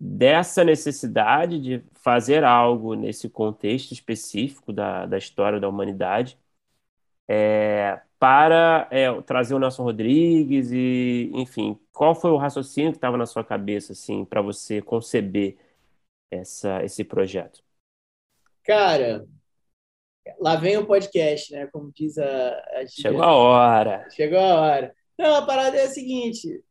dessa necessidade de fazer algo nesse contexto específico da história da humanidade, para trazer o Nelson Rodrigues e, enfim, qual foi o raciocínio que estava na sua cabeça, assim, para você conceber esse projeto? Cara, lá vem o podcast, né? Como diz a gente... Chegou a hora. Não, a parada é a seguinte.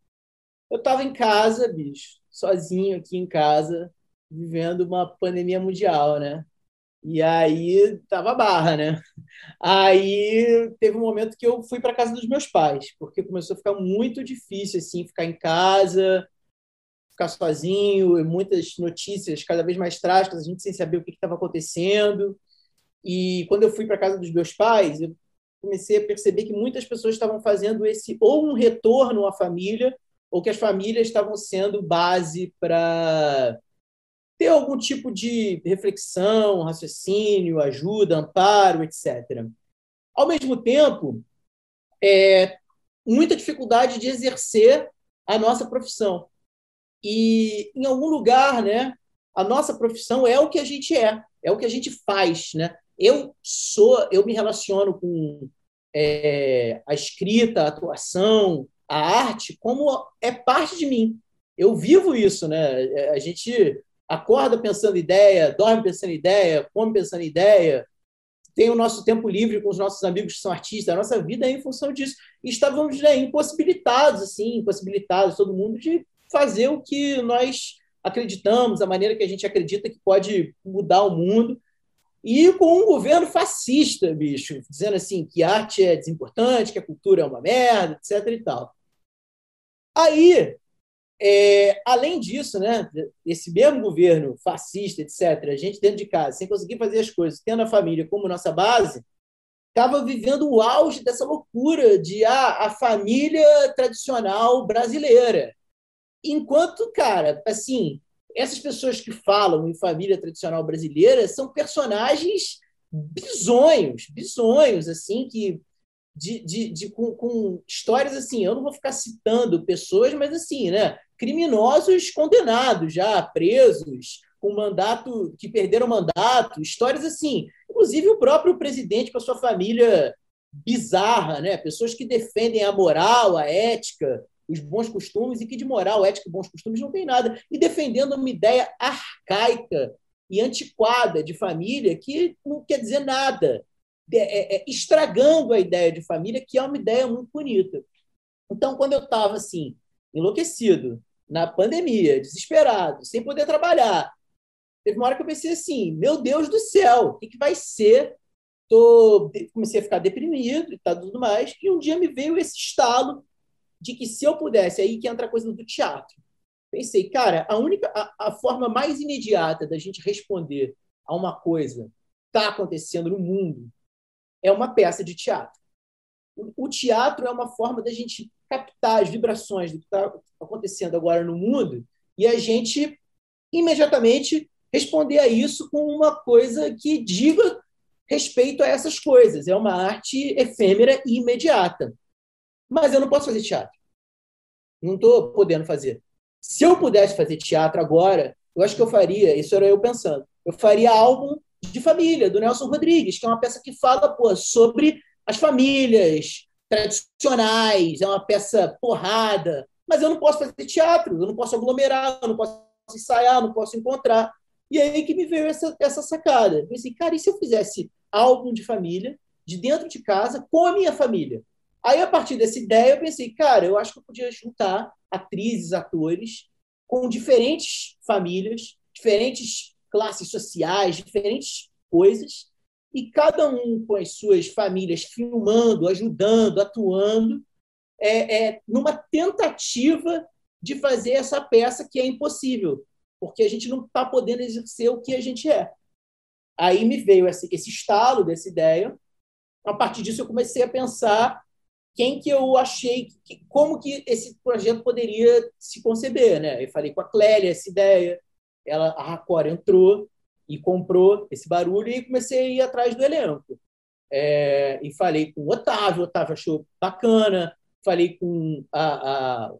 Eu tava em casa, bicho, sozinho aqui em casa, vivendo uma pandemia mundial, né? E aí tava barra, né? Aí teve um momento que eu fui para casa dos meus pais, porque começou a ficar muito difícil, assim, ficar em casa... ficar sozinho, e muitas notícias cada vez mais trágicas, a gente sem saber o que estava acontecendo. E quando eu fui para casa dos meus pais, eu comecei a perceber que muitas pessoas estavam fazendo ou um retorno à família, ou que as famílias estavam sendo base para ter algum tipo de reflexão, raciocínio, ajuda, amparo, etc. Ao mesmo tempo, muita dificuldade de exercer a nossa profissão. E, em algum lugar, né, a nossa profissão é o que a gente é o que a gente faz, né? Eu me relaciono com a escrita, a atuação, a arte, como é parte de mim. Eu vivo isso, né? A gente acorda pensando ideia, dorme pensando ideia, come pensando ideia, tem o nosso tempo livre com os nossos amigos que são artistas, a nossa vida é em função disso. E estávamos, né, impossibilitados, todo mundo, de fazer o que nós acreditamos, a maneira que a gente acredita que pode mudar o mundo. E com um governo fascista, bicho, dizendo assim que a arte é desimportante, que a cultura é uma merda, etc. e tal. Aí, além disso, né, esse mesmo governo fascista, etc., a gente dentro de casa, sem conseguir fazer as coisas, tendo a família como nossa base, estava vivendo o auge dessa loucura de a família tradicional brasileira. Enquanto, cara, assim, essas pessoas que falam em família tradicional brasileira são personagens bizonhos, assim, que com histórias assim, eu não vou ficar citando pessoas, mas assim, né, criminosos condenados já, presos, com mandato, que perderam mandato, histórias assim, inclusive o próprio presidente com a sua família bizarra, né, pessoas que defendem a moral, a ética, os bons costumes, e que de moral, ética e bons costumes não tem nada, e defendendo uma ideia arcaica e antiquada de família que não quer dizer nada. estragando a ideia de família, que é uma ideia muito bonita. Então, quando eu estava assim, enlouquecido, na pandemia, desesperado, sem poder trabalhar, teve uma hora que eu pensei assim, meu Deus do céu, o que, que vai ser? Comecei a ficar deprimido e tudo mais, e um dia me veio esse estalo de que se eu pudesse, aí que entra a coisa do teatro. Pensei, cara, a forma mais imediata da gente responder a uma coisa que está acontecendo no mundo é uma peça de teatro. O teatro é uma forma da gente captar as vibrações do que está acontecendo agora no mundo e a gente imediatamente responder a isso com uma coisa que diga respeito a essas coisas. É uma arte efêmera e imediata. Mas eu não posso fazer teatro. Não estou podendo fazer. Se eu pudesse fazer teatro agora, eu acho que eu faria, isso era eu pensando, eu faria álbum de família, do Nelson Rodrigues, que é uma peça que fala sobre as famílias tradicionais, é uma peça porrada, mas eu não posso fazer teatro, eu não posso aglomerar, eu não posso ensaiar, não posso encontrar. E aí que me veio essa sacada. Eu pensei, cara, e se eu fizesse álbum de família, de dentro de casa, com a minha família? Aí, a partir dessa ideia, eu pensei, cara, eu acho que eu podia juntar atrizes, atores, com diferentes famílias, diferentes classes sociais, diferentes coisas, e cada um com as suas famílias filmando, ajudando, atuando, numa tentativa de fazer essa peça que é impossível, porque a gente não está podendo exercer o que a gente é. Aí me veio esse estalo dessa ideia. A partir disso, eu comecei a pensar quem que eu achei, como que esse projeto poderia se conceber, né? Eu falei com a Cléria essa ideia, a Racor entrou e comprou esse barulho e comecei a ir atrás do elenco. E falei com o Otávio achou bacana, falei com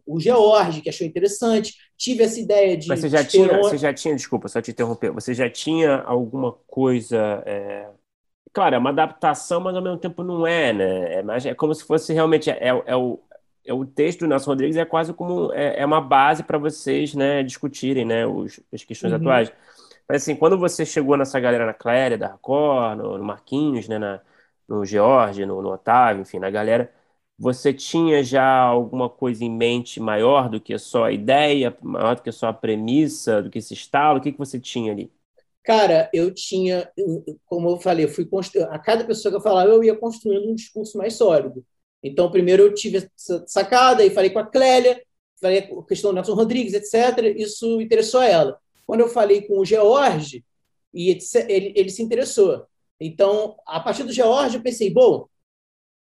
o George, que achou interessante, tive essa ideia de... Mas você já tinha, desculpa, só te interromper, você já tinha alguma coisa... Claro, é uma adaptação, mas ao mesmo tempo não é, né? É como se fosse realmente... O texto do Nelson Rodrigues é quase como... É uma base para vocês, né, discutirem, né, as questões atuais. Mas, assim, quando você chegou nessa galera na Cléria, da Record, no Marquinhos, né, no George, no Otávio, enfim, na galera, você tinha já alguma coisa em mente maior do que só a ideia, maior do que só a premissa, do que esse estalo? O que você tinha ali? Cara, eu tinha, como eu falei, a cada pessoa que eu falava, eu ia construindo um discurso mais sólido. Então, primeiro eu tive essa sacada e falei com a Clélia, falei a questão do Nelson Rodrigues, etc. Isso interessou ela. Quando eu falei com o George, ele se interessou. Então, a partir do George, eu pensei, bom,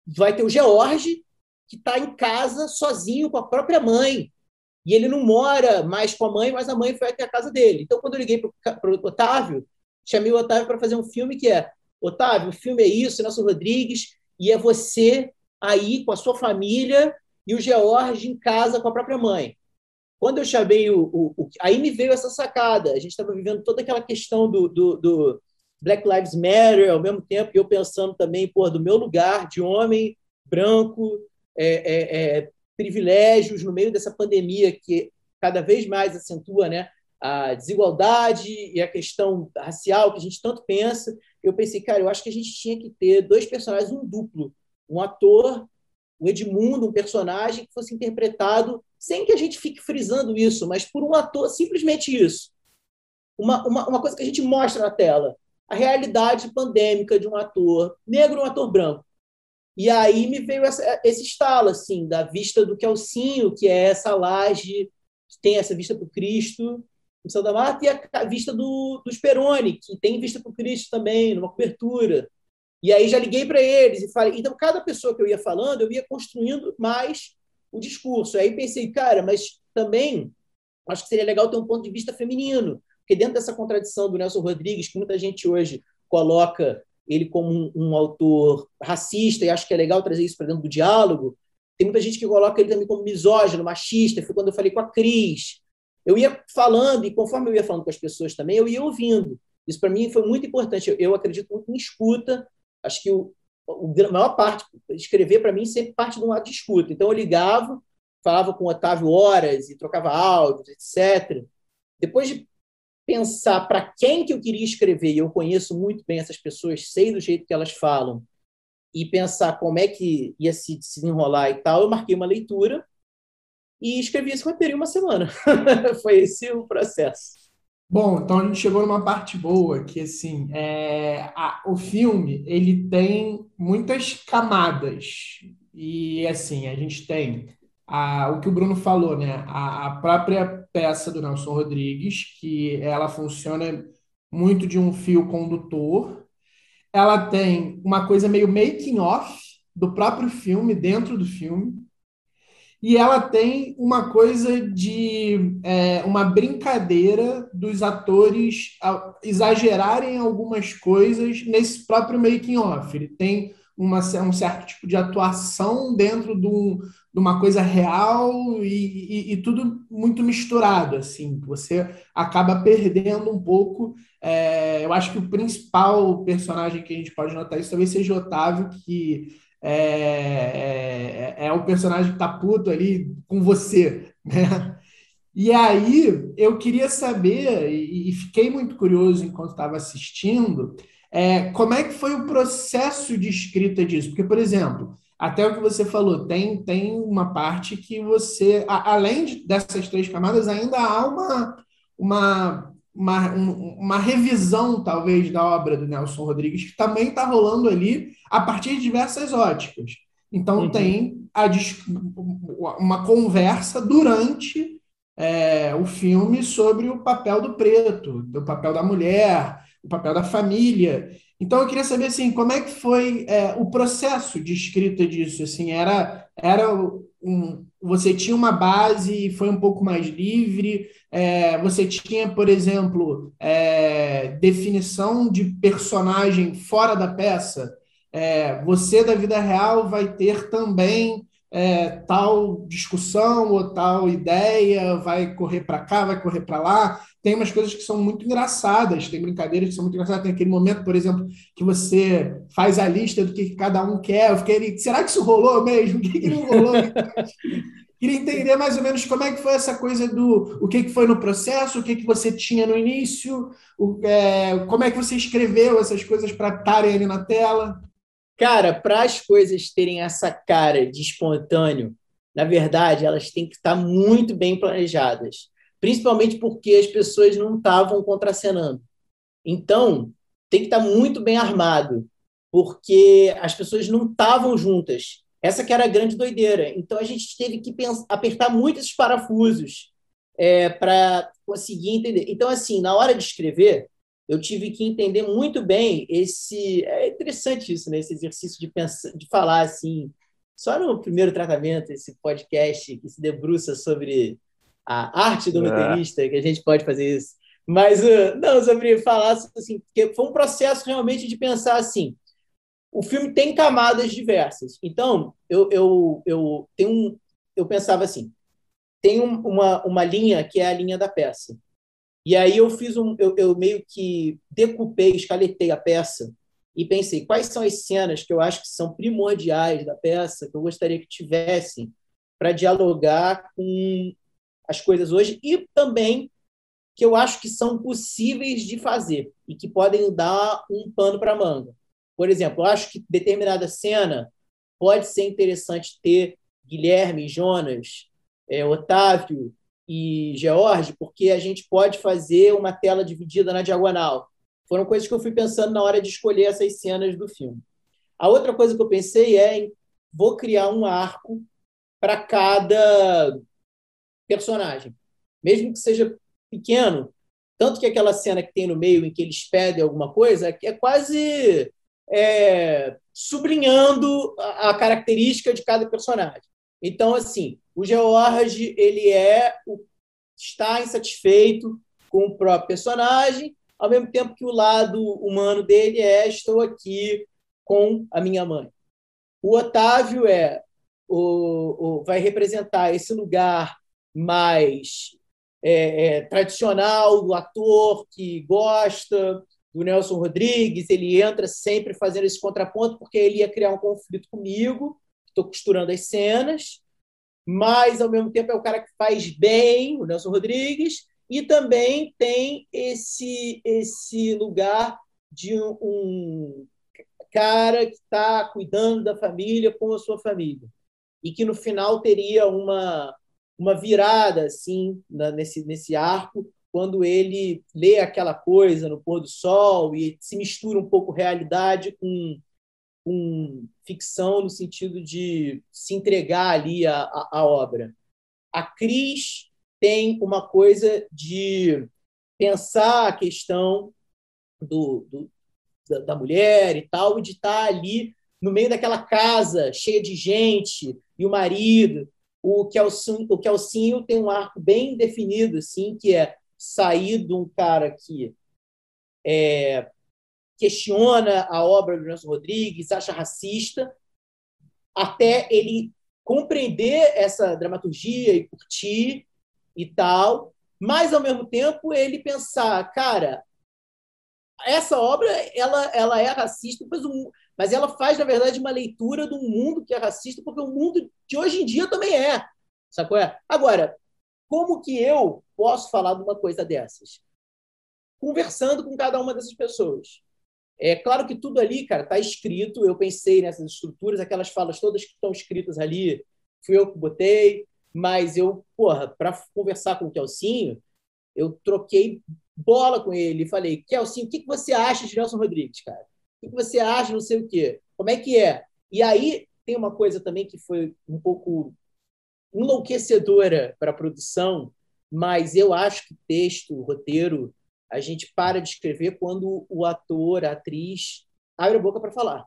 vai ter o George que está em casa sozinho com a própria mãe. E ele não mora mais com a mãe, mas a mãe foi até a casa dele. Então, quando eu liguei para o Otávio, chamei o Otávio para fazer um filme que é Otávio, o filme é isso, Nelson Rodrigues, e é você aí com a sua família e o George em casa com a própria mãe. Quando eu chamei aí me veio essa sacada. A gente estava vivendo toda aquela questão do Black Lives Matter ao mesmo tempo, e eu pensando também, pô, do meu lugar de homem branco, privilégios no meio dessa pandemia que cada vez mais acentua, né, a desigualdade e a questão racial que a gente tanto pensa. Eu pensei, cara, eu acho que a gente tinha que ter dois personagens, um duplo, um ator, o Edmundo, um personagem que fosse interpretado, sem que a gente fique frisando isso, mas por um ator, simplesmente isso. Uma coisa que a gente mostra na tela, a realidade pandêmica de um ator negro e um ator branco. E aí me veio esse estalo, assim, da vista do Kelsinho, que é essa laje, que tem essa vista para o Cristo, no céu da mata, e a vista do Speroni, que tem vista para o Cristo também, numa cobertura. E aí já liguei para eles e falei... Então, cada pessoa que eu ia falando, eu ia construindo mais o discurso. Aí pensei, cara, mas também acho que seria legal ter um ponto de vista feminino, porque dentro dessa contradição do Nelson Rodrigues, que muita gente hoje coloca... ele como um autor racista, e acho que é legal trazer isso para dentro do diálogo, tem muita gente que coloca ele também como misógino, machista. Foi quando eu falei com a Cris. Eu ia falando, e conforme eu ia falando com as pessoas também, eu ia ouvindo. Isso, para mim, foi muito importante. Eu acredito muito em escuta. Acho que a maior parte, escrever, para mim, sempre parte de um lado de escuta. Então, eu ligava, falava com o Otávio horas, e trocava áudios, etc. Depois de pensar para quem que eu queria escrever, e eu conheço muito bem essas pessoas, sei do jeito que elas falam, e pensar como é que ia se desenrolar e tal, eu marquei uma leitura e escrevi esse roteiro em uma semana. Foi esse o processo. Bom, então a gente chegou numa parte boa, que assim, o filme ele tem muitas camadas. E assim, a gente tem o que o Bruno falou, né? A própria peça do Nelson Rodrigues, que ela funciona muito de um fio condutor. Ela tem uma coisa meio making-off do próprio filme, dentro do filme. E ela tem uma coisa de uma brincadeira dos atores exagerarem algumas coisas nesse próprio making-off. Ele tem um certo tipo de atuação dentro de uma coisa real e tudo muito misturado. Assim. Você acaba perdendo um pouco. Eu acho que o principal personagem que a gente pode notar isso talvez seja o Otávio, que... é o personagem que tá puto ali com você, né? E aí eu queria saber, e fiquei muito curioso enquanto estava assistindo, como é que foi o processo de escrita disso? Porque, por exemplo, até o que você falou, tem uma parte que você, além dessas três camadas, ainda há uma revisão, talvez, da obra do Nelson Rodrigues, que também está rolando ali a partir de diversas óticas. Então, tem uma conversa durante o filme sobre o papel do preto, o papel da mulher, o papel da família. Então, eu queria saber assim, como é que foi o processo de escrita disso? Assim, você tinha uma base e foi um pouco mais livre, você tinha, por exemplo, definição de personagem fora da peça, você da vida real vai ter também tal discussão ou tal ideia, vai correr para cá, vai correr para lá. Tem umas coisas que são muito engraçadas, tem brincadeiras que são muito engraçadas. Tem aquele momento, por exemplo, que você faz a lista do que cada um quer. Eu fiquei ali, será que isso rolou mesmo? O que não rolou? Queria entender mais ou menos como é que foi essa coisa do o que foi no processo, o que você tinha no início, como é que você escreveu essas coisas para estarem ali na tela. Cara, para as coisas terem essa cara de espontâneo, na verdade, elas têm que estar muito bem planejadas, principalmente porque as pessoas não estavam contracenando. Então, tem que estar muito bem armado, porque as pessoas não estavam juntas. Essa que era a grande doideira. Então, a gente teve que apertar muito esses parafusos para conseguir entender. Então, assim, na hora de escrever... eu tive que entender muito bem esse... É interessante isso, né? Esse exercício de pensar, de falar assim... Só no primeiro tratamento, esse podcast que se debruça sobre a arte do roteirista, que a gente pode fazer isso. Mas, não, sobre falar assim... Porque foi um processo realmente de pensar assim... O filme tem camadas diversas. Então, eu pensava assim... Tem uma linha que é a linha da peça. E aí eu fiz eu meio que decupei, escaletei a peça e pensei quais são as cenas que eu acho que são primordiais da peça, que eu gostaria que tivessem para dialogar com as coisas hoje e também que eu acho que são possíveis de fazer e que podem dar um pano para a manga. Por exemplo, eu acho que determinada cena pode ser interessante ter Guilherme, Jonas, Otávio e George, porque a gente pode fazer uma tela dividida na diagonal. Foram coisas que eu fui pensando na hora de escolher essas cenas do filme. A outra coisa que eu pensei vou criar um arco para cada personagem, mesmo que seja pequeno, tanto que aquela cena que tem no meio em que eles pedem alguma coisa é quase sublinhando a característica de cada personagem. Então, assim, o George ele está insatisfeito com o próprio personagem, ao mesmo tempo que o lado humano dele estou aqui com a minha mãe. O Otávio vai representar esse lugar mais tradicional do ator que gosta do Nelson Rodrigues, ele entra sempre fazendo esse contraponto porque ele ia criar um conflito comigo, estou costurando as cenas, mas, ao mesmo tempo, é o cara que faz bem, o Nelson Rodrigues, e também tem esse lugar de um cara que está cuidando da família com a sua família. E que, no final, teria uma virada assim, nesse arco, quando ele lê aquela coisa no pôr do sol e se mistura um pouco realidade com ficção, no sentido de se entregar ali à obra. A Cris tem uma coisa de pensar a questão da mulher e tal, e de estar ali no meio daquela casa cheia de gente e o marido. O Kelsinho tem um arco bem definido, assim, que é sair de um cara que questiona a obra do Nelson Rodrigues, acha racista, até ele compreender essa dramaturgia e curtir e tal, mas, ao mesmo tempo, ele pensar, cara, essa obra ela é racista, mas ela faz, na verdade, uma leitura do mundo que é racista, porque o mundo de hoje em dia também é. Sacou? Agora, como que eu posso falar de uma coisa dessas? Conversando com cada uma dessas pessoas. É claro que tudo ali, cara, está escrito. Eu pensei nessas estruturas, aquelas falas todas que estão escritas ali, fui eu que botei, mas eu, para conversar com o Kelsinho, eu troquei bola com ele e falei, Kelsinho, o que você acha de Nelson Rodrigues, cara? O que você acha, não sei o quê? Como é que é? E aí tem uma coisa também que foi um pouco enlouquecedora para a produção, mas eu acho que texto, roteiro, a gente para de escrever quando o ator, a atriz, abre a boca para falar.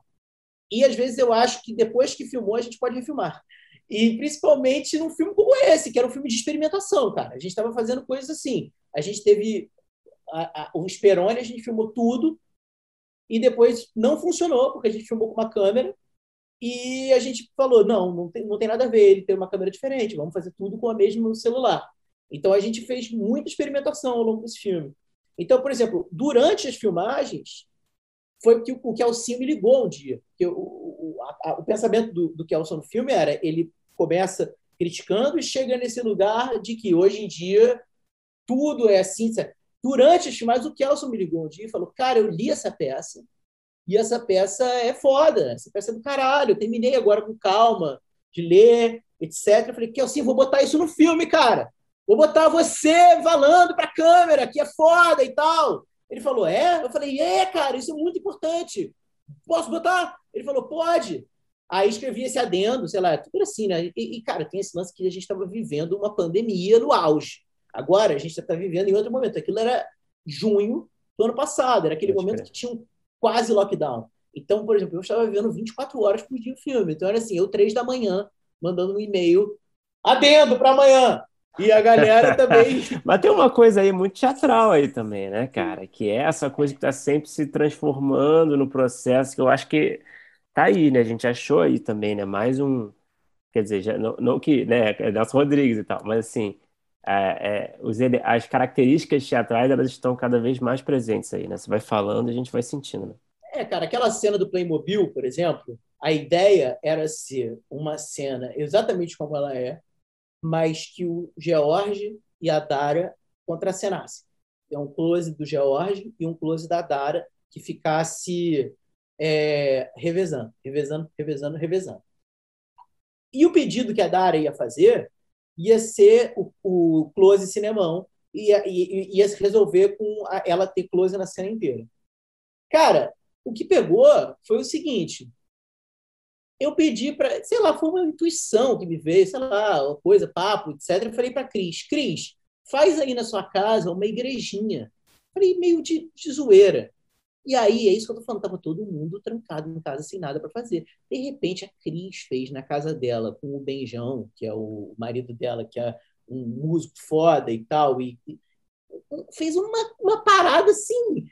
E, às vezes, eu acho que depois que filmou, a gente pode refilmar. E, principalmente, num filme como esse, que era um filme de experimentação, cara. A gente estava fazendo coisas assim. A gente teve o Speroni, a gente filmou tudo, e depois não funcionou, porque a gente filmou com uma câmera, e a gente falou, não tem nada a ver, ele tem uma câmera diferente, vamos fazer tudo com o mesmo celular. Então, a gente fez muita experimentação ao longo desse filme. Então, por exemplo, durante as filmagens, foi que o Kelsinho me ligou um dia. O pensamento do Kelson no filme era, ele começa criticando e chega nesse lugar de que hoje em dia tudo é assim. Sabe? Durante as filmagens, o Kelson me ligou um dia e falou, cara, eu li essa peça e essa peça é foda, essa peça é do caralho, eu terminei agora com calma de ler, etc. Eu falei, Kelsinho, vou botar isso no filme, cara. Vou botar você falando para a câmera, que é foda e tal. Ele falou, é? Eu falei, cara, isso é muito importante. Posso botar? Ele falou, pode. Aí escrevi esse adendo, sei lá, tudo assim, né? E cara, tem esse lance que a gente estava vivendo uma pandemia no auge. Agora, a gente está vivendo em outro momento. Aquilo era junho do ano passado, era aquele momento que tinha um quase lockdown. Então, por exemplo, eu estava vivendo 24 horas por dia o filme. Então, era assim, eu 3 da manhã, mandando um e-mail, adendo para amanhã. E a galera também... Mas tem uma coisa aí muito teatral aí também, né, cara? Que é essa coisa que tá sempre se transformando no processo, que eu acho que tá aí, né? A gente achou aí também, né? Mais um... Quer dizer, já, não que... né? É Nelson Rodrigues e tal, mas assim, as características teatrais, elas estão cada vez mais presentes aí, né? Você vai falando, a gente vai sentindo, né? É, cara, aquela cena do Playmobil, por exemplo, a ideia era ser uma cena exatamente como ela é, mas que o George e a Dara contracenassem. É um close do George e um close da Dara que ficasse revezando. E o pedido que a Dara ia fazer ia ser o close cinemão, ia se resolver com ela ter close na cena inteira. Cara, o que pegou foi o seguinte... Eu pedi para, sei lá, foi uma intuição que me veio, sei lá, uma coisa, papo, etc. Eu falei para Cris, faz aí na sua casa uma igrejinha. Falei, meio de zoeira. E aí, é isso que eu tô falando, tava todo mundo trancado em casa, sem nada para fazer. De repente, a Cris fez na casa dela, com o Benjão, que é o marido dela, que é um músico foda e tal, e fez uma parada, assim,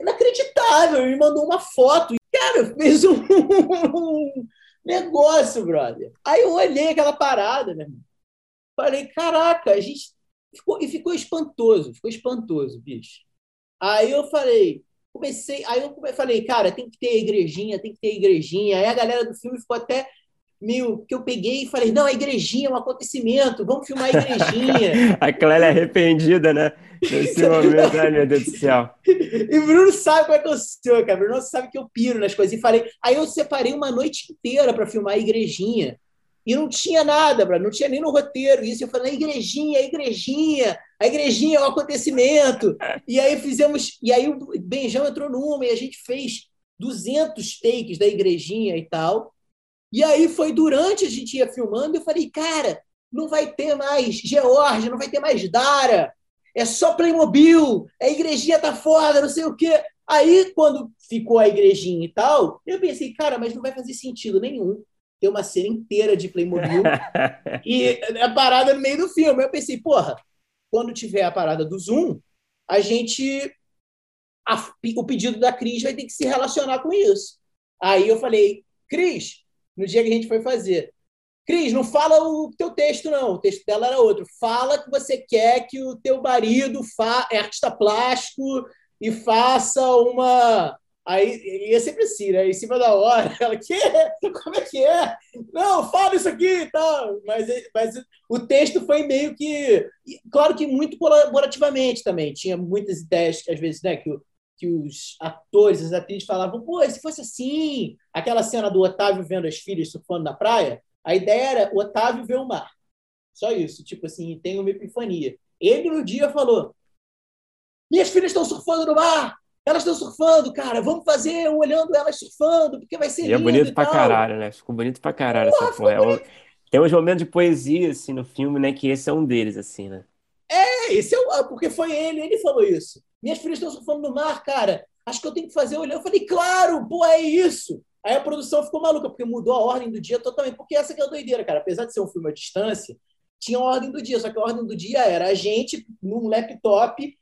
inacreditável. Me mandou uma foto. E, cara, fez um negócio, brother. Aí eu olhei aquela parada, meu irmão. Falei, caraca, a gente... E ficou espantoso, bicho. Aí eu falei... Comecei... Aí eu falei, cara, tem que ter igrejinha, Aí a galera do filme ficou até... meio que eu peguei e falei, não, a igrejinha é um acontecimento, vamos filmar a igrejinha. A Clélia é arrependida, né? Nesse momento, ai, meu Deus do céu. E o Bruno sabe como é que eu sou, cara. O Bruno sabe que eu piro nas coisas. E falei, aí eu separei uma noite inteira para filmar a igrejinha. E não tinha nada, bro. Não tinha nem no roteiro isso. Eu falei, a igrejinha é um acontecimento. E aí fizemos... E aí o Benjão entrou numa e a gente fez 200 takes da igrejinha e tal. E aí foi durante a gente ia filmando, eu falei, cara, não vai ter mais George, não vai ter mais Dara. É só Playmobil. A igrejinha tá foda, não sei o quê. Aí, quando ficou a igrejinha e tal, eu pensei, cara, mas não vai fazer sentido nenhum. Tem uma cena inteira de Playmobil e a parada no meio do filme. Eu pensei, porra, quando tiver a parada do Zoom, a gente... o pedido da Cris vai ter que se relacionar com isso. Aí eu falei, Cris, no dia que a gente foi fazer, Cris, não fala o teu texto, não. O texto dela era outro. Fala que você quer que o teu marido é artista plástico e faça uma... Aí é sempre assim, né? Em cima da hora, ela, que? Como é que é? Não, fala isso aqui e tal. Mas o texto foi meio que... Claro que muito colaborativamente também. Tinha muitas ideias, às vezes, né? Que os atores, as atrizes falavam, pô, se fosse assim... Aquela cena do Otávio vendo as filhas surfando na praia, a ideia era o Otávio ver o mar. Só isso, tipo assim, tem uma epifania. Ele, no dia, falou, minhas filhas estão surfando no mar! Elas estão surfando, cara, vamos fazer olhando elas surfando, porque vai ser lindo. E é bonito e pra caralho, né? Ficou bonito pra caralho. Porra, essa porra. Tem uns momentos de poesia, assim, no filme, né? Que esse é um deles, assim, né? É, esse é o... Porque foi ele falou isso. Minhas filhas estão surfando no mar, cara. Acho que eu tenho que fazer olhando. Eu falei, claro, pô, é isso. Aí a produção ficou maluca, porque mudou a ordem do dia totalmente. Porque essa que é a doideira, cara. Apesar de ser um filme à distância, tinha a ordem do dia. Só que a ordem do dia era a gente, num laptop...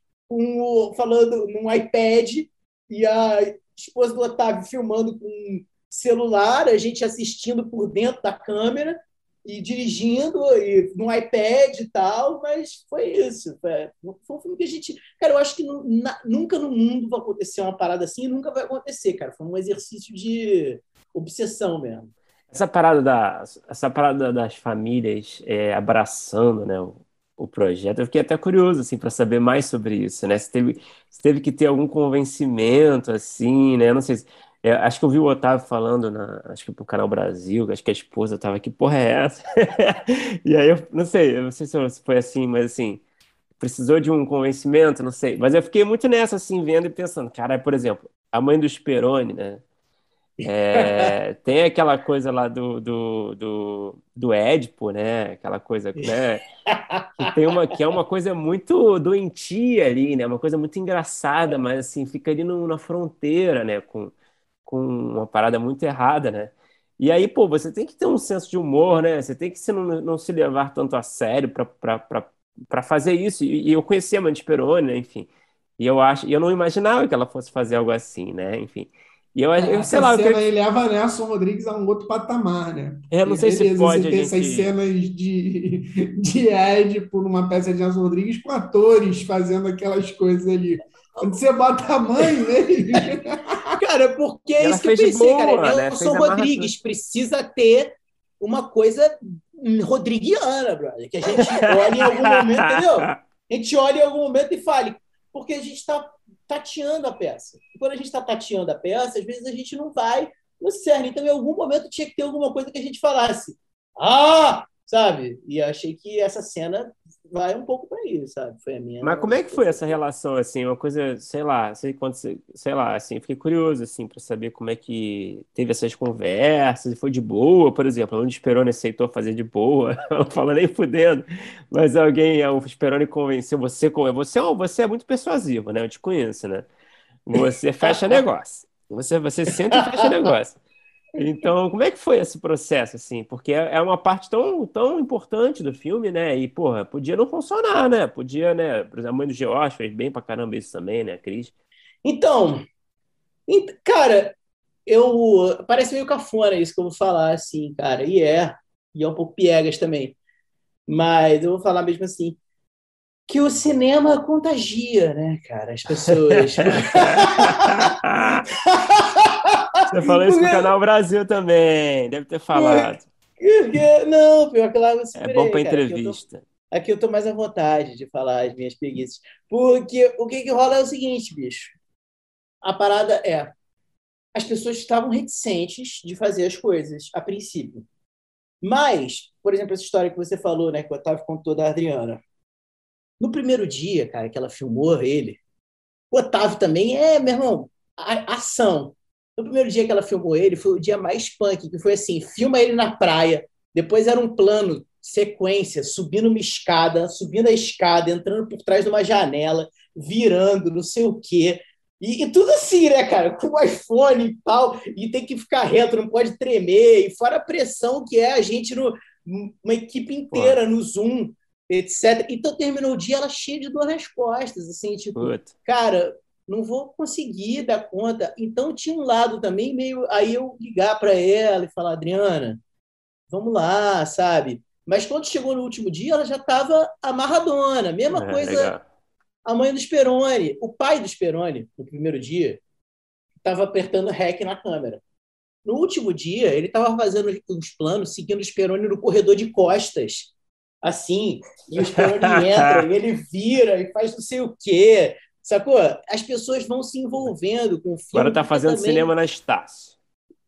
falando num iPad e a esposa do Otávio filmando com um celular, a gente assistindo por dentro da câmera e dirigindo e, num iPad e tal, mas foi isso. Foi um filme que a gente... Cara, eu acho que nunca no mundo vai acontecer uma parada assim e nunca vai acontecer, cara. Foi um exercício de obsessão mesmo. Essa parada das famílias abraçando, né? O projeto, eu fiquei até curioso, assim, para saber mais sobre isso, né? Se teve que ter algum convencimento, assim, né? Eu não sei se... acho que eu vi o Otávio falando, acho que pro Canal Brasil, acho que a esposa tava aqui, porra é essa? E aí eu não sei se foi assim, mas assim, precisou de um convencimento, não sei. Mas eu fiquei muito nessa, assim, vendo e pensando, cara, por exemplo, a mãe do Speroni, né? Tem aquela coisa lá do Édipo, né? Aquela coisa, né? Que é uma coisa muito doentia ali, né? Uma coisa muito engraçada, mas assim, fica ali na fronteira, né? Com uma parada muito errada, né? E aí, pô, você tem que ter um senso de humor, né? Você tem que não se levar tanto a sério pra fazer isso. E eu conhecia a mãe de Speroni, né? Enfim. E eu não imaginava que ela fosse fazer algo assim, né? Enfim. E eu sei lá, cena ele leva Nelson Rodrigues a um outro patamar, né? Eu não sei se pode a gente... essas cenas de Édipo numa peça de Nelson Rodrigues com atores fazendo aquelas coisas ali. Quando você bota a mãe nele... Cara, é porque é isso que eu pensei, boa, cara. Nelson Rodrigues precisa ter uma coisa rodriguiana, brother. Que a gente olha em algum momento, entendeu? A gente olha em algum momento e fale, porque a gente está... tateando a peça. E quando a gente está tateando a peça, às vezes a gente não vai no cerne. Então, em algum momento, tinha que ter alguma coisa que a gente falasse. Ah! Sabe? E eu achei que essa cena vai um pouco para isso, sabe? Foi a minha... Mas como é que foi essa relação, assim? Uma coisa, sei lá, assim, fiquei curioso, assim, para saber como é que teve essas conversas, e foi de boa, por exemplo, o Speroni aceitou fazer de boa, ela fala nem fudendo, mas o Speroni convenceu você é muito persuasivo, né? Eu te conheço, né? Você fecha negócio. Você senta e fecha negócio. Então, como é que foi esse processo, assim? Porque é uma parte tão, tão importante do filme, né? E, porra, podia não funcionar, né? Podia, né? Por exemplo, a mãe do George fez bem pra caramba isso também, né, Cris? Então, cara, parece meio cafona isso que eu vou falar, assim, cara. E é um pouco piegas também. Mas eu vou falar mesmo assim. Que o cinema contagia, né, cara? As pessoas... Você falou isso no Canal Brasil também, deve ter falado. Não, pior que lá eu superei, é bom pra entrevista. Aqui eu tô mais à vontade de falar as minhas preguiças. Porque o que rola é o seguinte, bicho. A parada é... As pessoas estavam reticentes de fazer as coisas, a princípio. Mas, por exemplo, essa história que você falou, né, que o Otávio contou da Adriana. No primeiro dia, cara, que ela filmou ele, o Otávio também é, meu irmão, ação. No primeiro dia que ela filmou ele, foi o dia mais punk, que foi assim, filma ele na praia, depois era um plano, sequência, subindo uma escada, subindo a escada, entrando por trás de uma janela, virando, não sei o quê. E tudo assim, né, cara? Com o iPhone e tal, e tem que ficar reto, não pode tremer, e fora a pressão que é a gente, uma equipe inteira no Zoom, etc. Então terminou o dia ela cheia de dor nas costas, assim, tipo, cara, não vou conseguir dar conta. Então tinha um lado também meio... Aí eu ligar para ela e falar, Adriana, vamos lá, sabe? Mas quando chegou no último dia, ela já estava amarradona, mesma coisa... Legal. A mãe do Speroni, o pai do Speroni, no primeiro dia, estava apertando REC na câmera. No último dia, ele estava fazendo uns planos, seguindo o Speroni no corredor de costas, assim, e o Speroni entra, e ele vira, e faz não sei o quê, sacou? As pessoas vão se envolvendo com o filme. Agora está fazendo também... cinema na Estácio.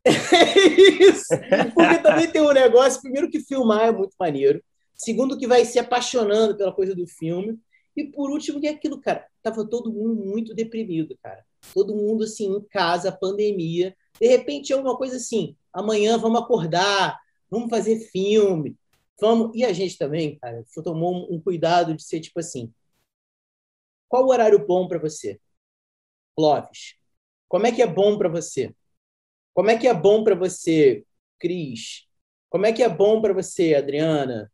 É isso! Porque também tem um negócio, primeiro que filmar é muito maneiro, segundo que vai se apaixonando pela coisa do filme, e, por último, que é aquilo, cara, tava todo mundo muito deprimido, cara. Todo mundo, assim, em casa, pandemia. De repente, é uma coisa assim, amanhã vamos acordar, vamos fazer filme, vamos... E a gente também, cara, tomou um cuidado de ser, tipo assim, qual o horário bom para você? Clóvis, como é que é bom para você? Como é que é bom para você, Cris? Como é que é bom para você, Adriana?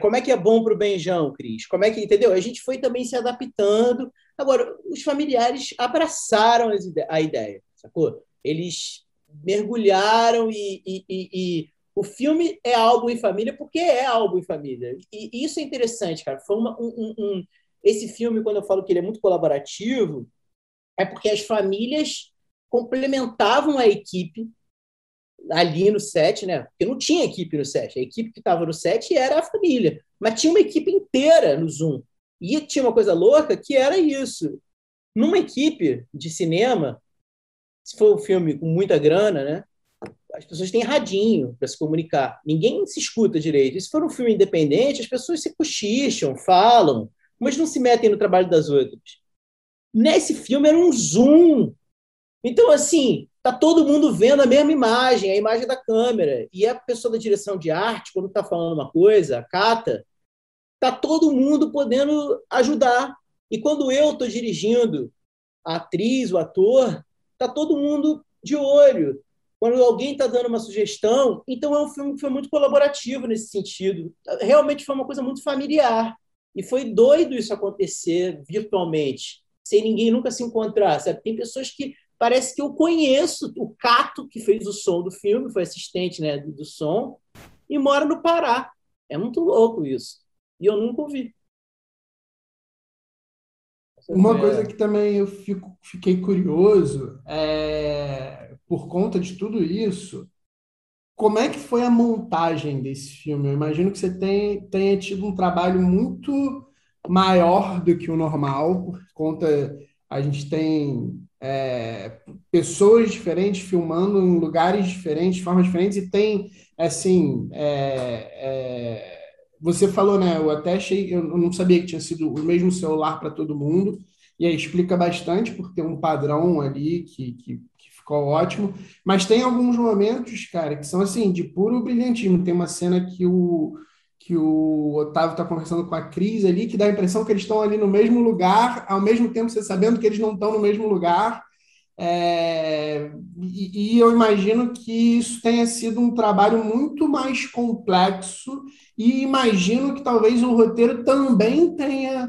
Como é que é bom para o Benjão, Cris? Como é que, entendeu? A gente foi também se adaptando. Agora, os familiares abraçaram a ideia, sacou? Eles mergulharam e o filme é álbum em família porque é álbum em família. E isso é interessante, cara. Foi esse filme, quando eu falo que ele é muito colaborativo, é porque as famílias complementavam a equipe ali no set, né? Porque não tinha equipe no set. A equipe que estava no set era a família. Mas tinha uma equipe inteira no Zoom. E tinha uma coisa louca que era isso. Numa equipe de cinema, se for um filme com muita grana, né? As pessoas têm radinho para se comunicar. Ninguém se escuta direito. E se for um filme independente, as pessoas se cochicham, falam, mas não se metem no trabalho das outras. Nesse filme era um Zoom. Então, assim... Está todo mundo vendo a mesma imagem, a imagem da câmera. E a pessoa da direção de arte, quando está falando uma coisa, a Cata, está todo mundo podendo ajudar. E quando eu estou dirigindo a atriz, o ator, está todo mundo de olho. Quando alguém está dando uma sugestão, então é um filme que foi muito colaborativo nesse sentido. Realmente foi uma coisa muito familiar. E foi doido isso acontecer virtualmente, sem ninguém nunca se encontrar, sabe? Tem pessoas que... Parece que eu conheço o Cato, que fez o som do filme, foi assistente, né, do som, e mora no Pará. É muito louco isso. E eu nunca ouvi. Uma coisa que também eu fiquei curioso, por conta de tudo isso, como é que foi a montagem desse filme? Eu imagino que você tenha tido um trabalho muito maior do que o normal, por conta... A gente tem... pessoas diferentes filmando em lugares diferentes, formas diferentes, e tem, assim, você falou, né, eu até achei, eu não sabia que tinha sido o mesmo celular para todo mundo, e aí explica bastante, porque tem um padrão ali que ficou ótimo, mas tem alguns momentos, cara, que são, assim, de puro brilhantismo. Tem uma cena que o Otávio está conversando com a Cris ali, que dá a impressão que eles estão ali no mesmo lugar, ao mesmo tempo você sabendo que eles não estão no mesmo lugar. E eu imagino que isso tenha sido um trabalho muito mais complexo e imagino que talvez o roteiro também tenha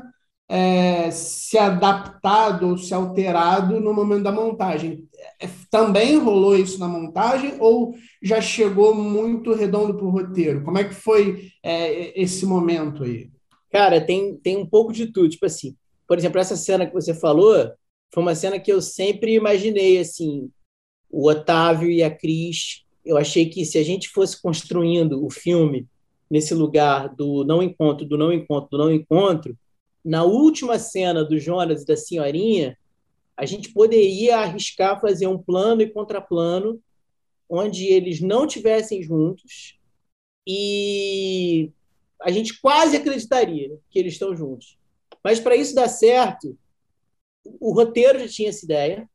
se adaptado ou se alterado no momento da montagem. Também rolou isso na montagem ou já chegou muito redondo para o roteiro? Como é que foi esse momento aí? Cara, tem um pouco de tudo. Tipo assim, por exemplo, essa cena que você falou foi uma cena que eu sempre imaginei, assim, o Otávio e a Cris eu achei que se a gente fosse construindo o filme nesse lugar do não encontro, do não encontro, do não encontro, na última cena do Jonas e da senhorinha, a gente poderia arriscar fazer um plano e contraplano onde eles não estivessem juntos e a gente quase acreditaria que eles estão juntos. Mas, para isso dar certo, o roteiro já tinha essa ideia,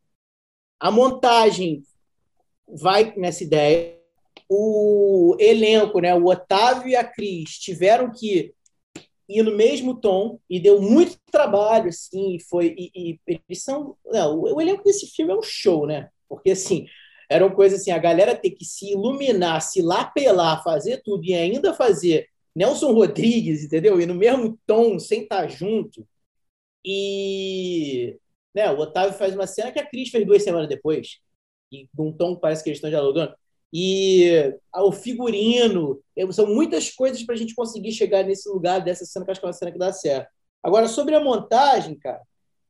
a montagem vai nessa ideia, o elenco, né, o Otávio e a Cris, tiveram que ir no mesmo tom, e deu muito trabalho, assim, o elenco desse filme é um show, né? Porque, assim, era uma coisa assim, a galera ter que se iluminar, se lapelar, fazer tudo, e ainda fazer Nelson Rodrigues, entendeu? E no mesmo tom, sem estar junto. E, né, o Otávio faz uma cena que a Cris fez 2 semanas depois, e num tom que parece que eles estão dialogando. E o figurino, são muitas coisas para a gente conseguir chegar nesse lugar dessa cena, que acho que é uma cena que dá certo. Agora, sobre a montagem, cara,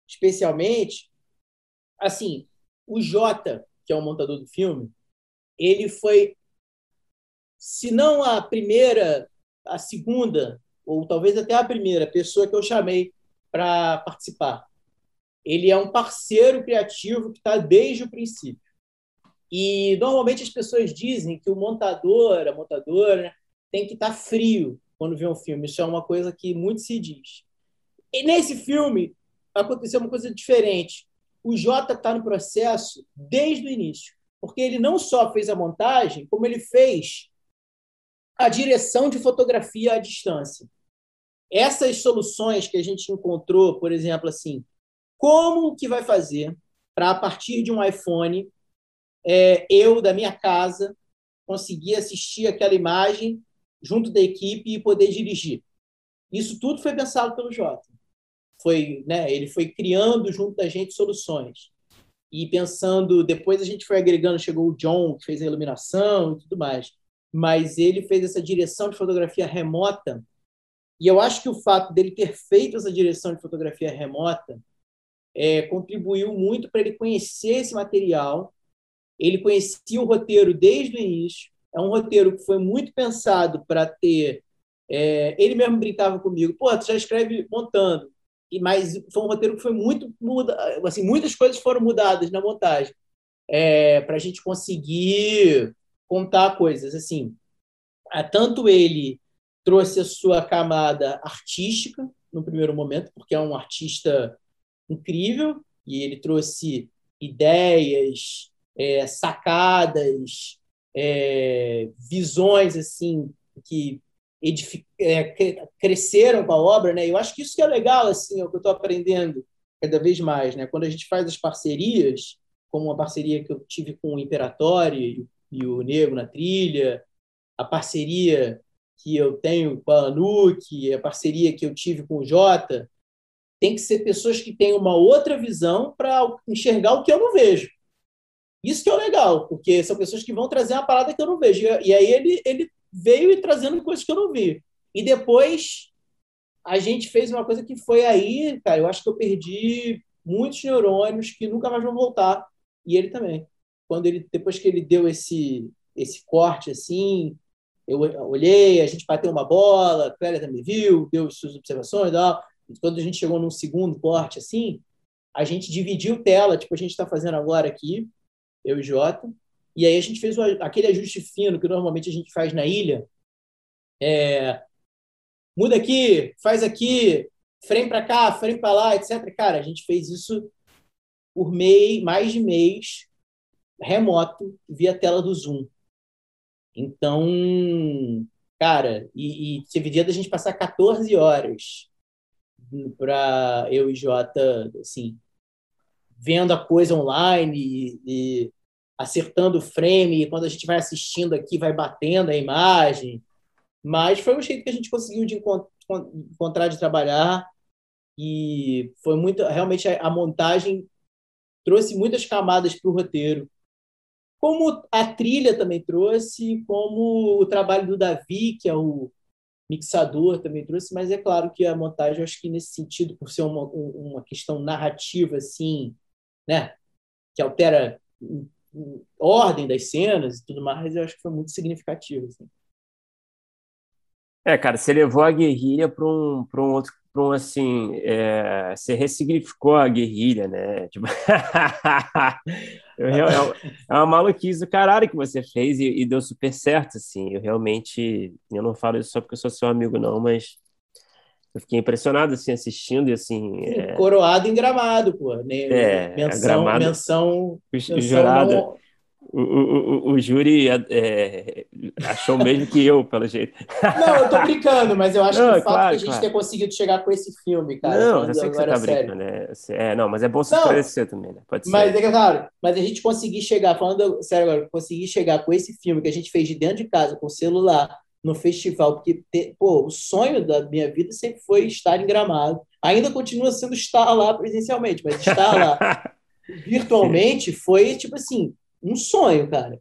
especialmente, assim, o Jota, que é o montador do filme, ele foi, se não a primeira, a segunda, ou talvez até a primeira pessoa que eu chamei para participar. Ele é um parceiro criativo que está desde o princípio. E, normalmente, as pessoas dizem que o montador, a montadora, tem que estar frio quando vê um filme. Isso é uma coisa que muito se diz. E, nesse filme, aconteceu uma coisa diferente. O Jota está no processo desde o início, porque ele não só fez a montagem, como ele fez a direção de fotografia à distância. Essas soluções que a gente encontrou, por exemplo, assim, como que vai fazer para, a partir de um iPhone... eu, da minha casa, consegui assistir aquela imagem junto da equipe e poder dirigir. Isso tudo foi pensado pelo Jota. Ele foi criando junto da gente soluções. E pensando, depois a gente foi agregando, chegou o John, que fez a iluminação e tudo mais. Mas ele fez essa direção de fotografia remota. E eu acho que o fato dele ter feito essa direção de fotografia remota contribuiu muito para ele conhecer esse material. Ele conhecia o roteiro desde o início. É um roteiro que foi muito pensado para ter... ele mesmo brincava comigo. Pô, tu já escreve montando. Mas foi um roteiro que foi muito... Assim, muitas coisas foram mudadas na montagem para a gente conseguir contar coisas. Assim, tanto ele trouxe a sua camada artística no primeiro momento, porque é um artista incrível, e ele trouxe ideias... sacadas, visões assim que cresceram com a obra, né? Eu acho que isso que é legal, assim, é o que eu estou aprendendo cada vez mais, né? Quando a gente faz as parcerias, como a parceria que eu tive com o Imperatório e o Negro na Trilha, a parceria que eu tenho com a Anuque, a parceria que eu tive com o Jota, tem que ser pessoas que têm uma outra visão para enxergar o que eu não vejo. Isso que é legal, porque são pessoas que vão trazer uma parada que eu não vejo. E aí ele veio trazendo coisas que eu não vi. E depois a gente fez uma coisa que foi aí, cara, eu acho que eu perdi muitos neurônios que nunca mais vão voltar. E ele também. Depois que ele deu esse corte, assim, eu olhei, a gente bateu uma bola, a Cléria também viu, deu suas observações e tal. E quando a gente chegou num segundo corte, assim, a gente dividiu tela, tipo a gente está fazendo agora aqui, eu e Jota, e aí a gente fez aquele ajuste fino que normalmente a gente faz na ilha, muda aqui, faz aqui, frame para cá, frame para lá, etc. Cara, a gente fez isso por mais de mês, remoto, via tela do Zoom. Então, cara, e teve dia da gente passar 14 horas para eu e Jota, assim, vendo a coisa online e acertando o frame, e quando a gente vai assistindo aqui, vai batendo a imagem. Mas foi um jeito que a gente conseguiu de encontrar, de trabalhar, e foi muito... Realmente, a montagem trouxe muitas camadas para o roteiro. Como a trilha também trouxe, como o trabalho do Davi, que é o mixador, também trouxe, mas é claro que a montagem, eu acho que nesse sentido, por ser uma questão narrativa, assim... Né? Que altera ordem das cenas e tudo mais, eu acho que foi muito significativo. Assim. É, cara, você levou a guerrilha para um outro, para um, assim, você ressignificou a guerrilha, né? Tipo... é uma maluquice do caralho que você fez e deu super certo, assim. Eu realmente, eu não falo isso só porque eu sou seu amigo, não, mas eu fiquei impressionado, assim, assistindo e, assim... Coroado em Gramado, pô, né? Menção... O júri achou mesmo que eu, pelo jeito. Não, eu tô brincando, mas eu acho que o fato de a gente ter conseguido chegar com esse filme, cara... Não, eu sei que você tá brincando, né? Não, mas é bom se esclarecer também, né? Pode ser. Mas é claro, mas a gente conseguir chegar, falando sério agora, conseguir chegar com esse filme que a gente fez de dentro de casa, com o celular, no festival, porque, pô, o sonho da minha vida sempre foi estar em Gramado. Ainda continua sendo estar lá presencialmente, mas estar lá virtualmente foi, tipo assim... um sonho, cara.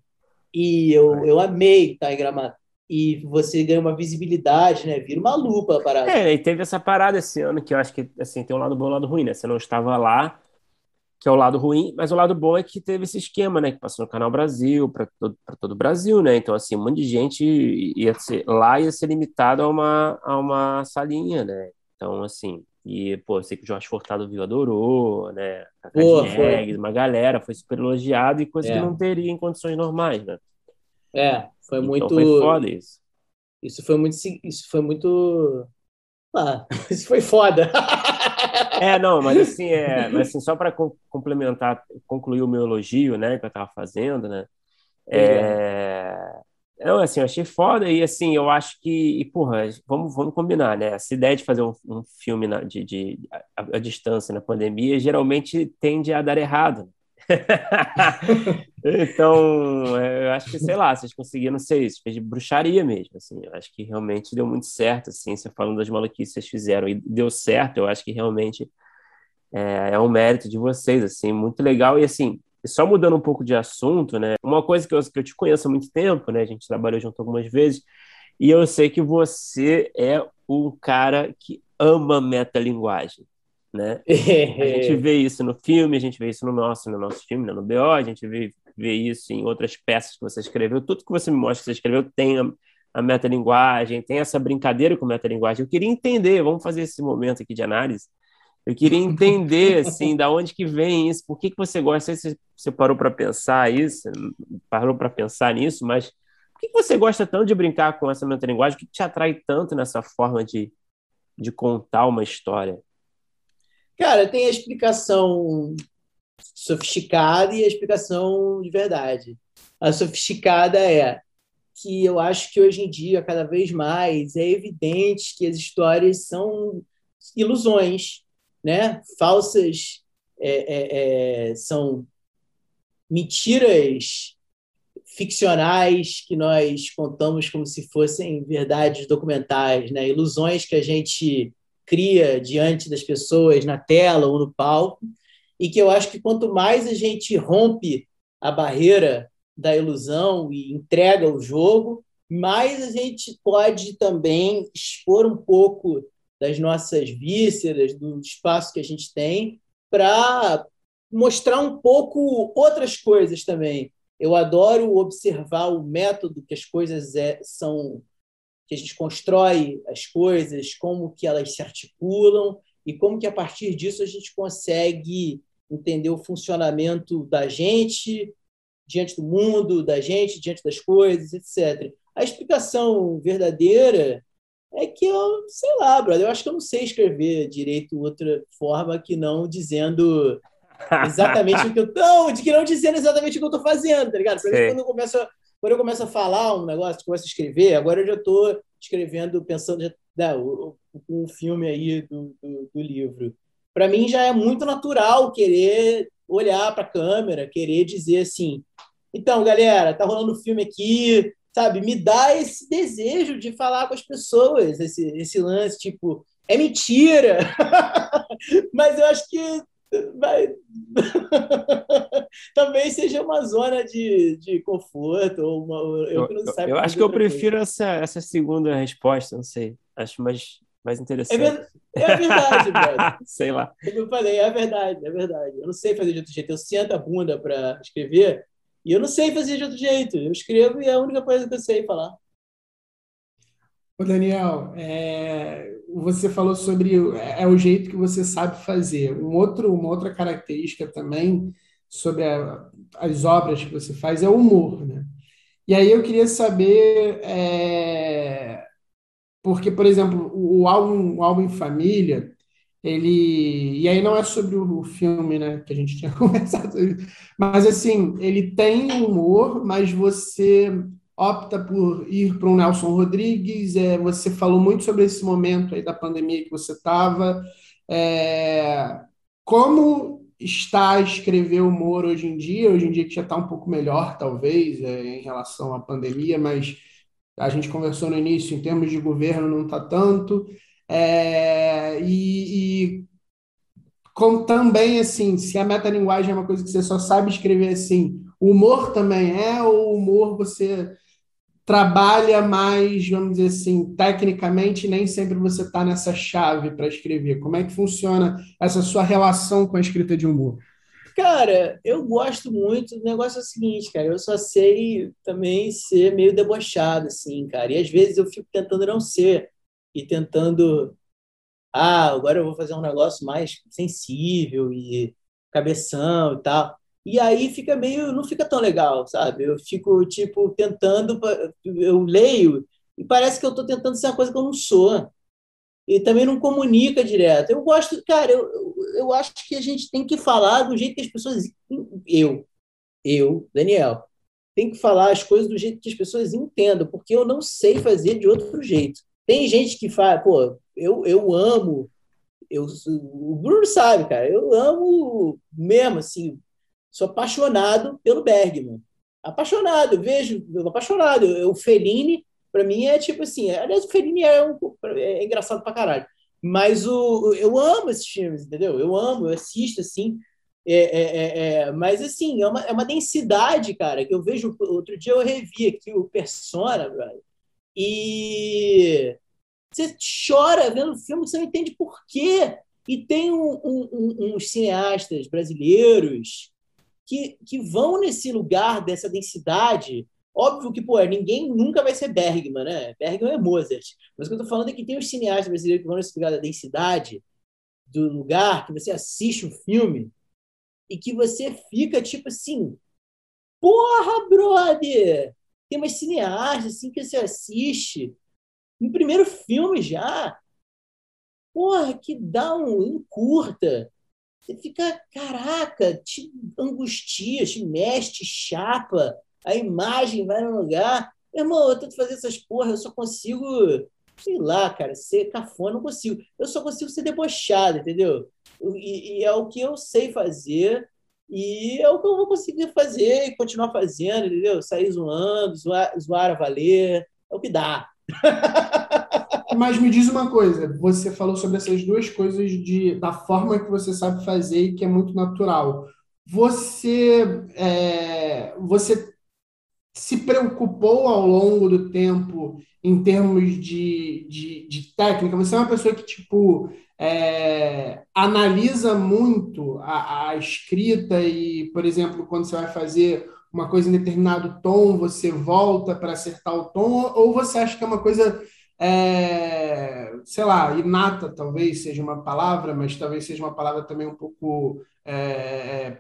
E eu amei estar em Gramado. E você ganha uma visibilidade, né? Vira uma lupa a parada. É, e teve essa parada esse ano que eu acho que, assim, tem um lado bom e um lado ruim, né? Você não estava lá, que é o lado ruim, mas o lado bom é que teve esse esquema, né? Que passou no Canal Brasil, para todo o Brasil, né? Então, assim, um monte de gente ia ser limitado a uma salinha, né? Então, assim... E, pô, eu sei que o Jorge Furtado viu, adorou, né? Negs, uma galera, foi super elogiado e coisa que não teria em condições normais, né? Foi então, muito... foi foda isso. Isso foi muito... Ah, isso foi foda. Mas assim, só para complementar, concluir o meu elogio, né? Que eu tava fazendo, né? Não, assim, eu achei foda e, assim, eu acho que... E, porra, vamos combinar, né? Essa ideia de fazer um filme à distância, na pandemia, geralmente tende a dar errado. Então, eu acho que, sei lá, vocês conseguiram, não sei, isso fez de bruxaria mesmo, assim. Eu acho que realmente deu muito certo, assim, você falando das maluquices que vocês fizeram e deu certo, eu acho que realmente é um mérito de vocês, assim, muito legal e, assim... Só mudando um pouco de assunto, né? Uma coisa que eu te conheço há muito tempo, né? A gente trabalhou junto algumas vezes, e eu sei que você é um cara que ama metalinguagem, né? A gente vê isso no filme, a gente vê isso no nosso filme, né? No BO, a gente vê isso em outras peças que você escreveu. Tudo que você me mostra que você escreveu tem a metalinguagem, tem essa brincadeira com metalinguagem. Eu queria entender, vamos fazer esse momento aqui de análise. Eu queria entender, assim, da onde que vem isso, por que você gosta, se você parou para pensar nisso, mas por que você gosta tanto de brincar com essa metalinguagem? O que te atrai tanto nessa forma de contar uma história? Cara, tem a explicação sofisticada e a explicação de verdade. A sofisticada é que eu acho que hoje em dia, cada vez mais, é evidente que as histórias são... ilusões, né? Falsas, são mentiras ficcionais que nós contamos como se fossem verdades documentais, né? Ilusões que a gente cria diante das pessoas na tela ou no palco e que eu acho que quanto mais a gente rompe a barreira da ilusão e entrega o jogo, mais a gente pode também expor um pouco das nossas vísceras, do espaço que a gente tem, para mostrar um pouco outras coisas também. Eu adoro observar o método que as coisas são, que a gente constrói as coisas, como que elas se articulam e como que, a partir disso, a gente consegue entender o funcionamento da gente diante do mundo, da gente diante das coisas, etc. A explicação verdadeira é que eu, sei lá, brother, eu acho que eu não sei escrever direito outra forma que não dizendo exatamente o que eu... Não, de que não dizendo exatamente o que eu tô fazendo, tá ligado? Por exemplo, quando eu começo a falar um negócio, começo a escrever, agora eu já tô escrevendo, pensando um filme aí do livro. Para mim já é muito natural querer olhar pra câmera, querer dizer assim, então, galera, tá rolando um filme aqui... Sabe, me dá esse desejo de falar com as pessoas, esse lance, tipo, é mentira! Mas eu acho que também seja uma zona de conforto, ou uma... Eu acho que eu prefiro essa segunda resposta, não sei, acho mais interessante. É a verdade, brother. Sei lá. Como eu falei, é a verdade, é verdade. Eu não sei fazer de outro jeito, eu sento a bunda para escrever, E eu não sei fazer de outro jeito. Eu escrevo e é a única coisa que eu sei falar. Ô, Daniel, você falou sobre o jeito que você sabe fazer. Uma outra característica também sobre as obras que você faz é o humor, né? E aí eu queria saber... Porque, por exemplo, o álbum em família, ele... E aí não é sobre o filme, né, que a gente tinha conversado. Mas, assim, ele tem humor, mas você opta por ir para o Nelson Rodrigues. Você falou muito sobre esse momento aí da pandemia que você estava. Como está a escrever humor hoje em dia? Hoje em dia que já está um pouco melhor, talvez, em relação à pandemia, mas... A gente conversou no início, em termos de governo não está tanto. Também, assim, se a metalinguagem é uma coisa que você só sabe escrever assim, o humor também ou o humor você trabalha mais, vamos dizer assim, tecnicamente, nem sempre você está nessa chave para escrever. Como é que funciona essa sua relação com a escrita de humor? Cara, eu gosto muito. O negócio é o seguinte, cara, eu só sei também ser meio debochado, assim, cara. E às vezes eu fico tentando não ser e tentando... agora eu vou fazer um negócio mais sensível e cabeção e tal. E aí fica meio... Não fica tão legal, sabe? Eu fico, tipo, tentando... Eu leio e parece que eu estou tentando ser uma coisa que eu não sou. E também não comunica direto. Eu gosto... Cara, eu acho que a gente tem que falar do jeito que as pessoas... Eu, Daniel, tenho que falar as coisas do jeito que as pessoas entendam, porque eu não sei fazer de outro jeito. Tem gente que fala... Pô, eu amo... O Bruno sabe, cara. Eu amo mesmo, assim... Sou apaixonado pelo Bergman. Apaixonado, vejo... Apaixonado. O Fellini, para mim, é tipo assim... Aliás, o Fellini é engraçado pra caralho. Mas eu amo esses filmes, entendeu? Eu amo, eu assisto, assim. Mas, assim, é uma densidade, cara, que eu vejo... Outro dia eu revi aqui o Persona, brother, e você chora vendo o filme, você não entende por quê. E tem uns cineastas brasileiros que vão nesse lugar dessa densidade... Óbvio que, ninguém nunca vai ser Bergman, né? Bergman é Mozart. Mas o que eu estou falando é que tem os cineastas brasileiros que vão nesse lugar da densidade, do lugar que você assiste um filme e que você fica tipo assim, porra, brother! Tem umas cineastas assim que você assiste no primeiro filme já. Porra, que dá um curta. Você fica, caraca, te angustia, te mexe, te chapa. A imagem vai no lugar. Meu irmão, eu tento fazer essas porra, eu só consigo, sei lá, cara, ser cafona, não consigo. Eu só consigo ser debochado, entendeu? E é o que eu sei fazer e é o que eu vou conseguir fazer e continuar fazendo, entendeu? Sair zoando, zoar a valer, é o que dá. Mas me diz uma coisa, você falou sobre essas duas coisas da forma que você sabe fazer e que é muito natural. Você se preocupou ao longo do tempo em termos de técnica? Você é uma pessoa que analisa muito a escrita e, por exemplo, quando você vai fazer uma coisa em determinado tom, você volta para acertar o tom? Ou você acha que é uma coisa, sei lá, inata, talvez seja uma palavra, mas talvez seja uma palavra também um pouco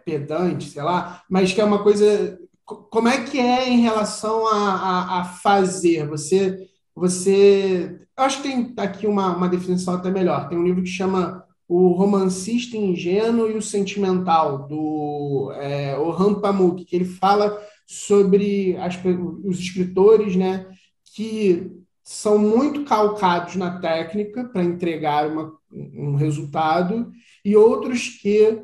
pedante, sei lá, mas que é uma coisa... Como é que é em relação a fazer? Eu acho que tem aqui uma definição até melhor. Tem um livro que chama O Romancista Ingênuo e o Sentimental, do Orhan Pamuk, que ele fala sobre os escritores, né, que são muito calcados na técnica para entregar um resultado, e outros que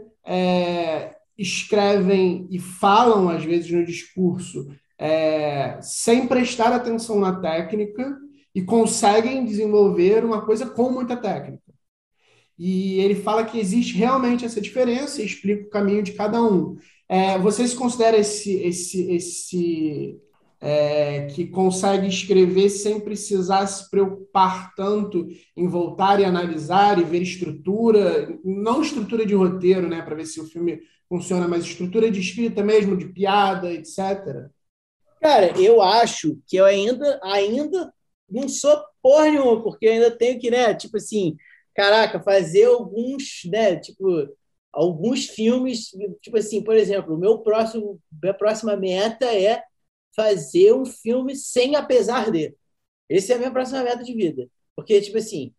escrevem e falam, às vezes, no discurso sem prestar atenção na técnica e conseguem desenvolver uma coisa com muita técnica. E ele fala que existe realmente essa diferença e explica o caminho de cada um. Você se considera que consegue escrever sem precisar se preocupar tanto em voltar e analisar e ver estrutura, não estrutura de roteiro, né, para ver se o filme funciona, mas estrutura de escrita mesmo, de piada, etc. Cara, eu acho que eu ainda não sou porra nenhuma, porque eu ainda tenho que, né, tipo assim, caraca, fazer alguns, né, tipo, alguns filmes, tipo assim, por exemplo, minha próxima meta é fazer um filme sem apesar de. Essa é a minha próxima meta de vida. Porque, tipo assim,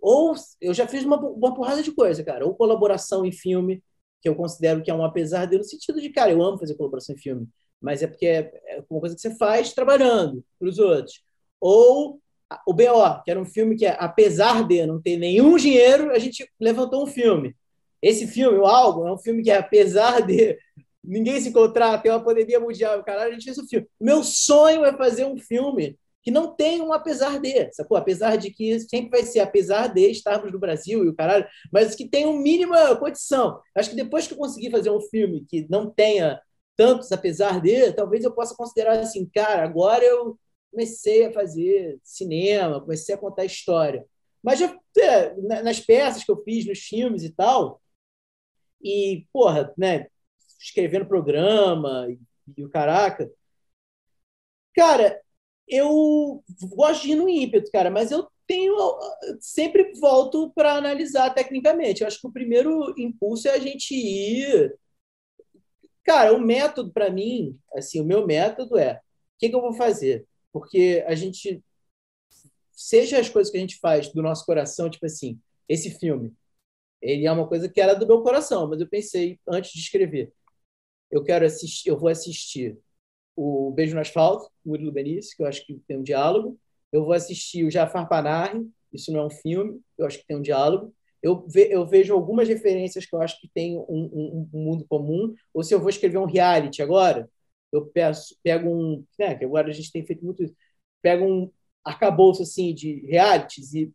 ou eu já fiz uma porrada de coisa, cara. Ou colaboração em filme, que eu considero que é um apesar de, no sentido de, cara, eu amo fazer colaboração em filme, mas é porque é uma coisa que você faz trabalhando para os outros. Ou o B.O., que era um filme que, apesar de não ter nenhum dinheiro, a gente levantou um filme. Esse filme, o álbum, é um filme que, apesar de ninguém se encontrar, tem uma pandemia mundial, caralho, a gente fez um filme. Meu sonho é fazer um filme que não tenha um apesar de, sacou? Apesar de que sempre vai ser, apesar de estarmos no Brasil e o caralho, mas que tenha uma mínima condição. Acho que depois que eu conseguir fazer um filme que não tenha tantos apesar de, talvez eu possa considerar assim, cara, agora eu comecei a fazer cinema, comecei a contar história. Mas eu, nas peças que eu fiz, nos filmes e tal, e, porra, né, escrevendo programa e o caraca. Cara, eu gosto de ir no ímpeto, cara, mas eu sempre volto para analisar tecnicamente. Eu acho que o primeiro impulso é a gente ir... Cara, o método para mim, assim, o meu método é o que eu vou fazer? Porque a gente... Seja as coisas que a gente faz do nosso coração, tipo assim, esse filme, ele é uma coisa que era do meu coração, mas eu pensei, antes de escrever, eu vou assistir o Beijo no Asfalto, o Murilo Benício, que eu acho que tem um diálogo. Eu vou assistir o Jafar Panahi, isso não é um filme, eu acho que tem um diálogo. Eu vejo algumas referências que eu acho que tem um mundo comum. Ou se eu vou escrever um reality agora, eu pego um... Né, que agora a gente tem feito muito isso. Pego um arcabouço assim, de realities e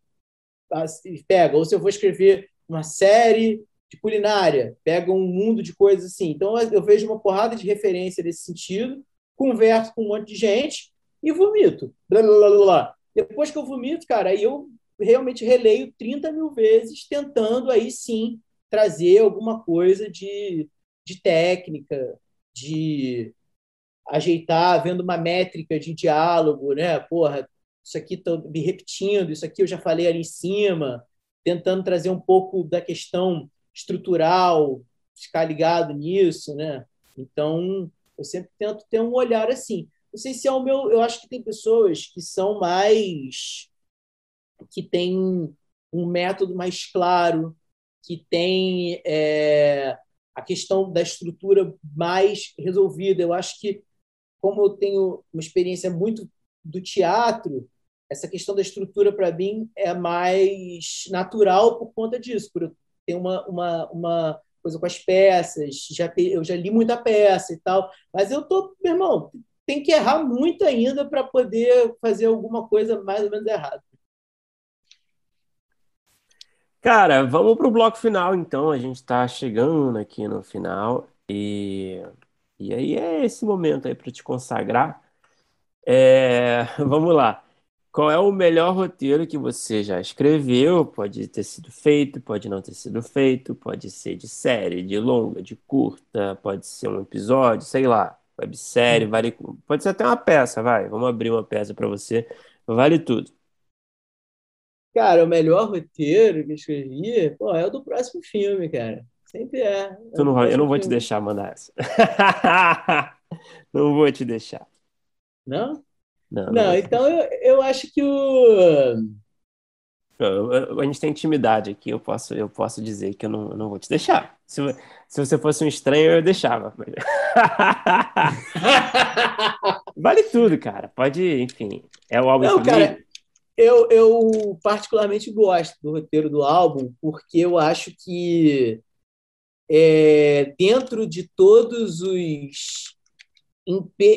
pego. Ou se eu vou escrever uma série de culinária, pega um mundo de coisas assim. Então, eu vejo uma porrada de referência nesse sentido, converso com um monte de gente e vomito. Blá, blá, blá, blá. Depois que eu vomito, cara, aí eu realmente releio 30 mil vezes, tentando aí sim trazer alguma coisa de técnica, de ajeitar, vendo uma métrica de diálogo, né? Porra, isso aqui tô me repetindo, isso aqui eu já falei ali em cima, tentando trazer um pouco da questão estrutural, ficar ligado nisso, né? Então, eu sempre tento ter um olhar assim. Não sei se é o meu... Eu acho que tem pessoas que são mais... que têm um método mais claro, que têm a questão da estrutura mais resolvida. Eu acho que, como eu tenho uma experiência muito do teatro, essa questão da estrutura, para mim, é mais natural por conta disso, por eu ter uma coisa com as peças, eu já li muita peça e tal, mas eu tô, meu irmão, tem que errar muito ainda para poder fazer alguma coisa mais ou menos errada. Cara, vamos para o bloco final, então. A gente está chegando aqui no final e aí é esse momento aí para te consagrar. Vamos lá. Qual é o melhor roteiro que você já escreveu? Pode ter sido feito, pode não ter sido feito, pode ser de série, de longa, de curta, pode ser um episódio, sei lá, websérie, vale, pode ser até uma peça, vai. Vamos abrir uma peça para você, vale tudo. Cara, o melhor roteiro que eu escrevi, pô, é o do próximo filme, cara. Sempre é. Eu não vou te deixar mandar essa. Não vou te deixar. Não? Não, então eu acho que a gente tem intimidade aqui, eu posso dizer que eu não vou te deixar. Se você fosse um estranho, eu deixava. Vale tudo, cara. Pode, enfim. É o álbum. Não, cara, eu particularmente gosto do roteiro do álbum, porque eu acho que dentro de todos os...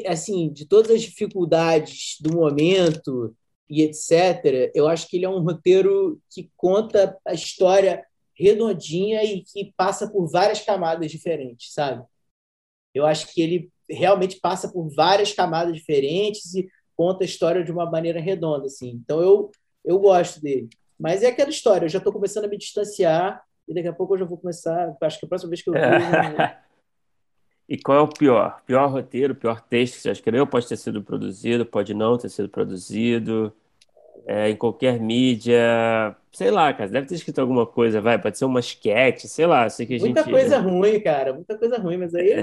assim, de todas as dificuldades do momento e etc., eu acho que ele é um roteiro que conta a história redondinha e que passa por várias camadas diferentes, sabe? Eu acho que ele realmente passa por várias camadas diferentes e conta a história de uma maneira redonda, assim. Então, eu gosto dele. Mas é aquela história, eu já estou começando a me distanciar e daqui a pouco eu já vou começar... Acho que a próxima vez que eu... E qual é o pior? Pior roteiro, pior texto que você já escreveu? Pode ter sido produzido, pode não ter sido produzido. É, em qualquer mídia... Sei lá, cara, deve ter escrito alguma coisa, vai, pode ser uma esquete, sei lá. Sei que a muita gente... coisa ruim, cara, muita coisa ruim, mas aí...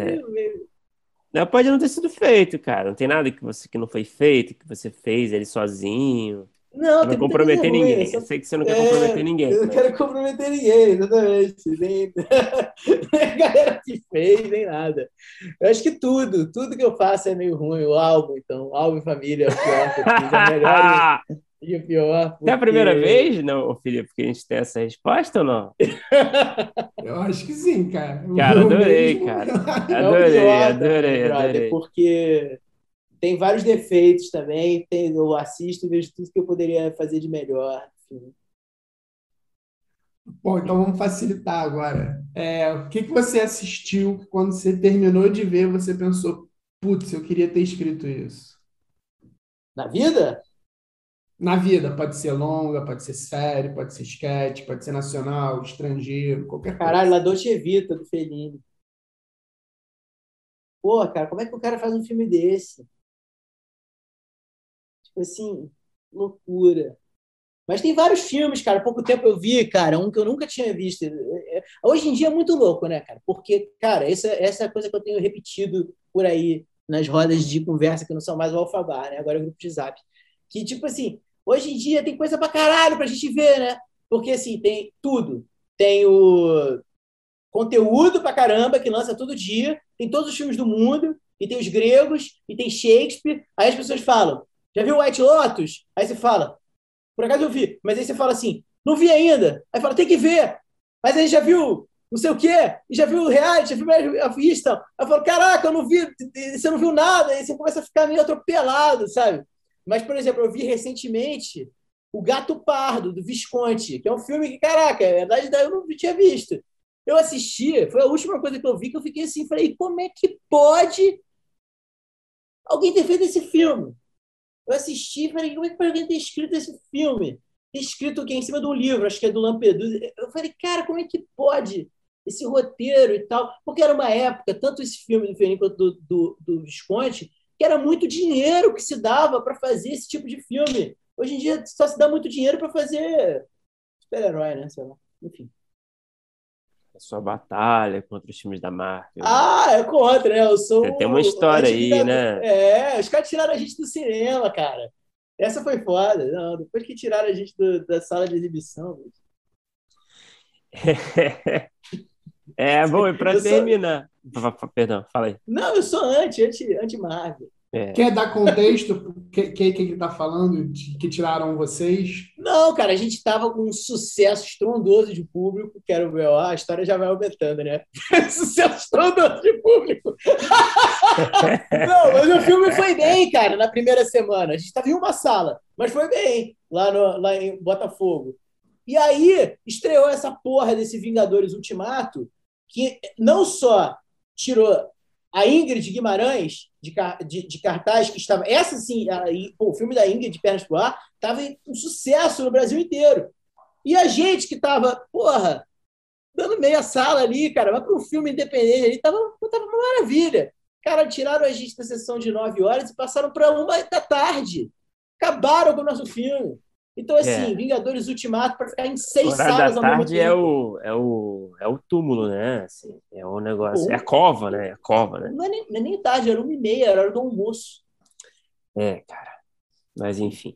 Não, pode não ter sido feito, cara. Não tem nada que não foi feito, que você fez ele sozinho. Não tem comprometer ninguém. Ruim, só... Eu sei que você não quer comprometer ninguém. Eu não quero comprometer ninguém, exatamente. Nem... nem a galera que fez, nem nada. Eu acho que tudo que eu faço é meio ruim. O álbum, então. O álbum Família é o pior que eu fiz. É melhor e o pior. Porque... É a primeira vez, não, Felipe, que a gente tem essa resposta ou não? Eu acho que sim, cara. Cara, adorei, cara. Adorei. Porque... Tem vários defeitos também. Eu assisto e vejo tudo que eu poderia fazer de melhor. Assim. Bom, então vamos facilitar agora. O que você assistiu que quando você terminou de ver, você pensou, putz, eu queria ter escrito isso? Na vida? Na vida. Pode ser longa, pode ser série, pode ser sketch, pode ser nacional, estrangeiro, qualquer coisa. Caralho, La Dolce Vita, do Fellini. Pô, cara, como é que o cara faz um filme desse? Assim, loucura. Mas tem vários filmes, cara. Há pouco tempo eu vi, cara, um que eu nunca tinha visto. Hoje em dia é muito louco, né, cara? Porque, cara, essa é a coisa que eu tenho repetido por aí nas rodas de conversa que não são mais o Alfabar, né? Agora é o grupo de Zap. Que, tipo assim, hoje em dia tem coisa pra caralho pra gente ver, né? Porque, assim, tem tudo. Tem o conteúdo pra caramba que lança todo dia. Tem todos os filmes do mundo. E tem os gregos. E tem Shakespeare. Aí as pessoas falam... Já viu White Lotus? Aí você fala, por acaso eu vi. Mas aí você fala assim, não vi ainda. Aí fala, tem que ver. Mas aí já viu não sei o quê? E já viu o reality? Já viu a vista? Aí eu falo, caraca, eu não vi. Você não viu nada. Aí você começa a ficar meio atropelado, sabe? Mas, por exemplo, eu vi recentemente O Gato Pardo, do Visconti, que é um filme que, caraca, na verdade eu não tinha visto. Eu assisti, foi a última coisa que eu vi, que eu fiquei assim, falei, como é que pode alguém ter feito esse filme? Eu assisti e falei, como é que alguém tem escrito esse filme? Tem escrito aqui em cima de um livro, acho que é do Lampedusa. Eu falei, cara, como é que pode esse roteiro e tal? Porque era uma época, tanto esse filme do Fellini quanto do Visconti, que era muito dinheiro que se dava para fazer esse tipo de filme. Hoje em dia só se dá muito dinheiro para fazer super-herói, né? Sei lá. Enfim. A sua batalha contra os times da marca. Ah, é contra, né? Eu sou... Tem uma história aí, né? Os caras tiraram a gente do cinema, cara. Essa foi foda. Não, depois que tiraram a gente da sala de exibição... Bom, e pra terminar... Sou... Perdão, fala aí. Não, eu sou anti-Marvel. Quer dar contexto que ele tá falando, que tiraram vocês? Não, cara, a gente tava com um sucesso estrondoso de público, que era o BOA, a história já vai aumentando, né? Sucesso estrondoso de público! Não, mas o filme foi bem, cara, na primeira semana. A gente tava em uma sala, mas foi bem, lá em Botafogo. E aí, estreou essa porra desse Vingadores Ultimato, que não só tirou... A Ingrid Guimarães, de cartaz, que estava... Essa, sim, o filme da Ingrid, de Pernas pro Ar, estava um sucesso no Brasil inteiro. E a gente que estava, porra, dando meia sala ali, cara, mas para um filme independente ali, estava uma maravilha. Cara, tiraram a gente da sessão de 9h e passaram para 1h da tarde. Acabaram com o nosso filme. Então, assim, Vingadores Ultimato para ficar em 6 salas ao mesmo tempo. É o túmulo, né? Assim, é um negócio... É a cova, né? Não é nem tarde, era 1h30, era hora do almoço. Cara. Mas, enfim.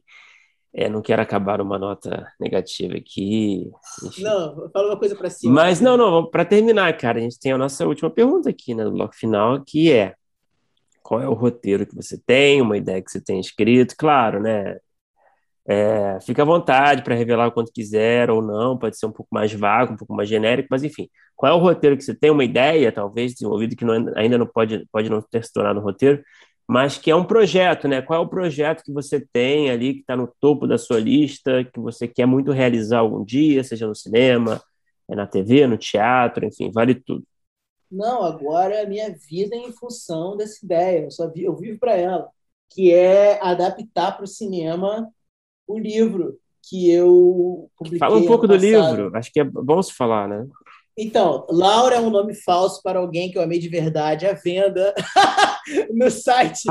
Não quero acabar uma nota negativa aqui. Enfim. Não, fala uma coisa para cima. Mas, não. Para terminar, cara, a gente tem a nossa última pergunta aqui, né? Do bloco final, que é... Qual é o roteiro que você tem? Uma ideia que você tem escrito? Claro, né? Fica à vontade para revelar o quanto quiser ou não, pode ser um pouco mais vago, um pouco mais genérico, mas enfim, qual é o roteiro que você tem? Uma ideia, talvez, desenvolvida que ainda não pode não ter se tornado um roteiro, mas que é um projeto, né? Qual é o projeto que você tem ali, que está no topo da sua lista, que você quer muito realizar algum dia, seja no cinema, na TV, no teatro, enfim, vale tudo. não, agora é a minha vida em função dessa ideia, eu vivo para ela, que é adaptar para o cinema o livro que eu publiquei. Fala um pouco do livro, acho que é bom se falar, né? Então, Laura é um nome falso para alguém que eu amei de verdade, à venda no site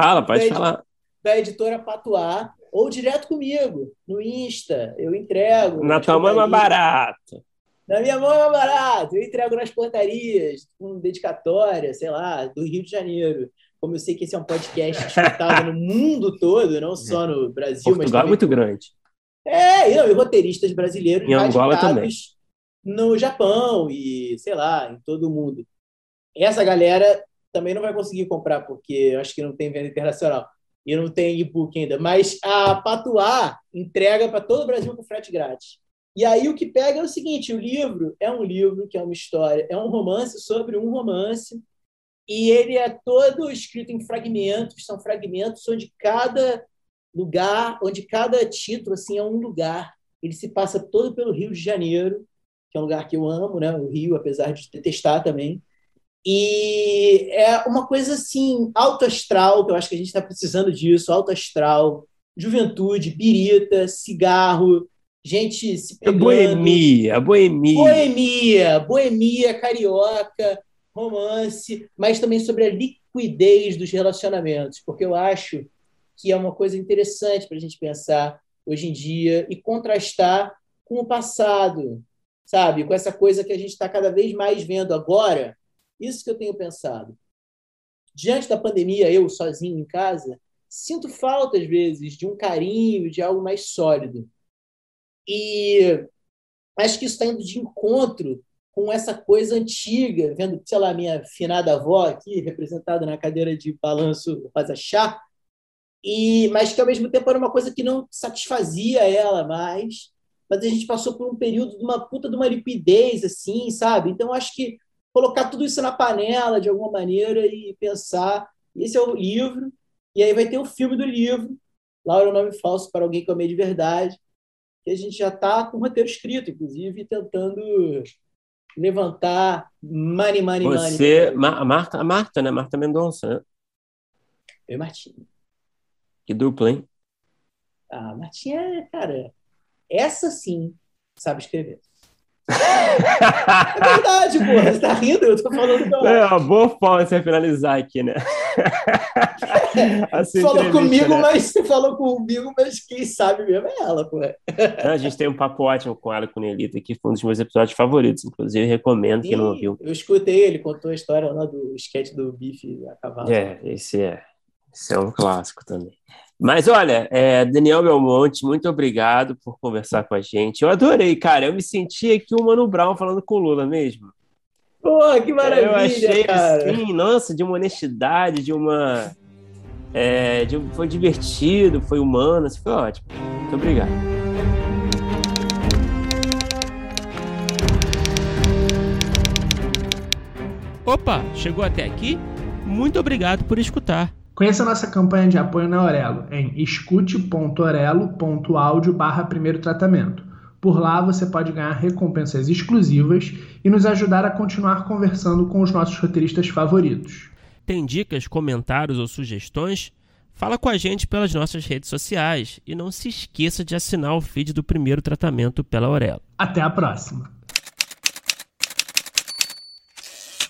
da editora Patuá, ou direto comigo, no Insta, eu entrego. Na tua mão é mais barato. Na minha mão é mais barato, eu entrego nas portarias, com dedicatória, sei lá, do Rio de Janeiro. Como eu sei que esse é um podcast escutado no mundo todo, não só no Brasil. Portugal mas também... é muito grande. É, e roteiristas brasileiros em Angola também. No Japão e, sei lá, em todo o mundo. Essa galera também não vai conseguir comprar, porque eu acho que não tem venda internacional. E não tem e-book ainda. Mas a Patuá entrega para todo o Brasil com frete grátis. E aí o que pega é o seguinte, o livro é um livro que é uma história, é um romance sobre um romance, e ele é todo escrito em fragmentos, são fragmentos onde cada lugar, onde cada título assim, é um lugar. Ele se passa todo pelo Rio de Janeiro, que é um lugar que eu amo, né? O Rio, apesar de detestar também. E é uma coisa assim, alto astral, que eu acho que a gente está precisando disso, alto astral, juventude, birita, cigarro, gente se pegando. Boemia carioca, romance, mas também sobre a liquidez dos relacionamentos, porque eu acho que é uma coisa interessante para a gente pensar hoje em dia e contrastar com o passado, sabe? Com essa coisa que a gente está cada vez mais vendo agora. Isso que eu tenho pensado. Diante da pandemia, eu, sozinho em casa, sinto falta, às vezes, de um carinho, de algo mais sólido. E acho que isso está indo de encontro com essa coisa antiga, vendo, sei lá, minha finada avó aqui, representada na cadeira de balanço rosa-chá, mas que, ao mesmo tempo, era uma coisa que não satisfazia ela mais. Mas a gente passou por um período de uma puta de uma liquidez, assim, sabe? Então, acho que colocar tudo isso na panela, de alguma maneira, e pensar. Esse é o livro, e aí vai ter o filme do livro, Laura é um nome falso para alguém que eu amei de verdade, que a gente já está com o roteiro escrito, inclusive, tentando levantar money. Você, Marta, né? Marta Mendonça, né? Eu e Martinha. Que dupla, hein? Ah, Martinha, cara, essa sim sabe escrever. É verdade, porra. Você tá rindo? Eu tô falando da... É uma boa forma de você finalizar aqui, né? Assim, falou comigo, né? Mas você falou comigo, mas quem sabe mesmo é ela, porra. Não, a gente tem um papo ótimo com ela, com o Nelita, que foi um dos meus episódios favoritos, inclusive recomendo quem não ouviu. Eu escutei, ele contou a história lá do sketch do bife a cavalo. É, esse é um clássico também. Mas olha, Daniel Belmonte, muito obrigado por conversar com a gente. Eu adorei, cara. Eu me senti aqui o Mano Brown falando com o Lula mesmo. Pô, que maravilha, eu achei, cara. Sim, nossa, de uma honestidade, de uma... foi divertido, foi humano, assim, foi ótimo. Muito obrigado. Opa, chegou até aqui? Muito obrigado por escutar. Conheça a nossa campanha de apoio na Orelo em escute.orelo.audio/primeiro tratamento. Por lá você pode ganhar recompensas exclusivas e nos ajudar a continuar conversando com os nossos roteiristas favoritos. Tem dicas, comentários ou sugestões? Fala com a gente pelas nossas redes sociais e não se esqueça de assinar o feed do Primeiro Tratamento pela Orelo. Até a próxima!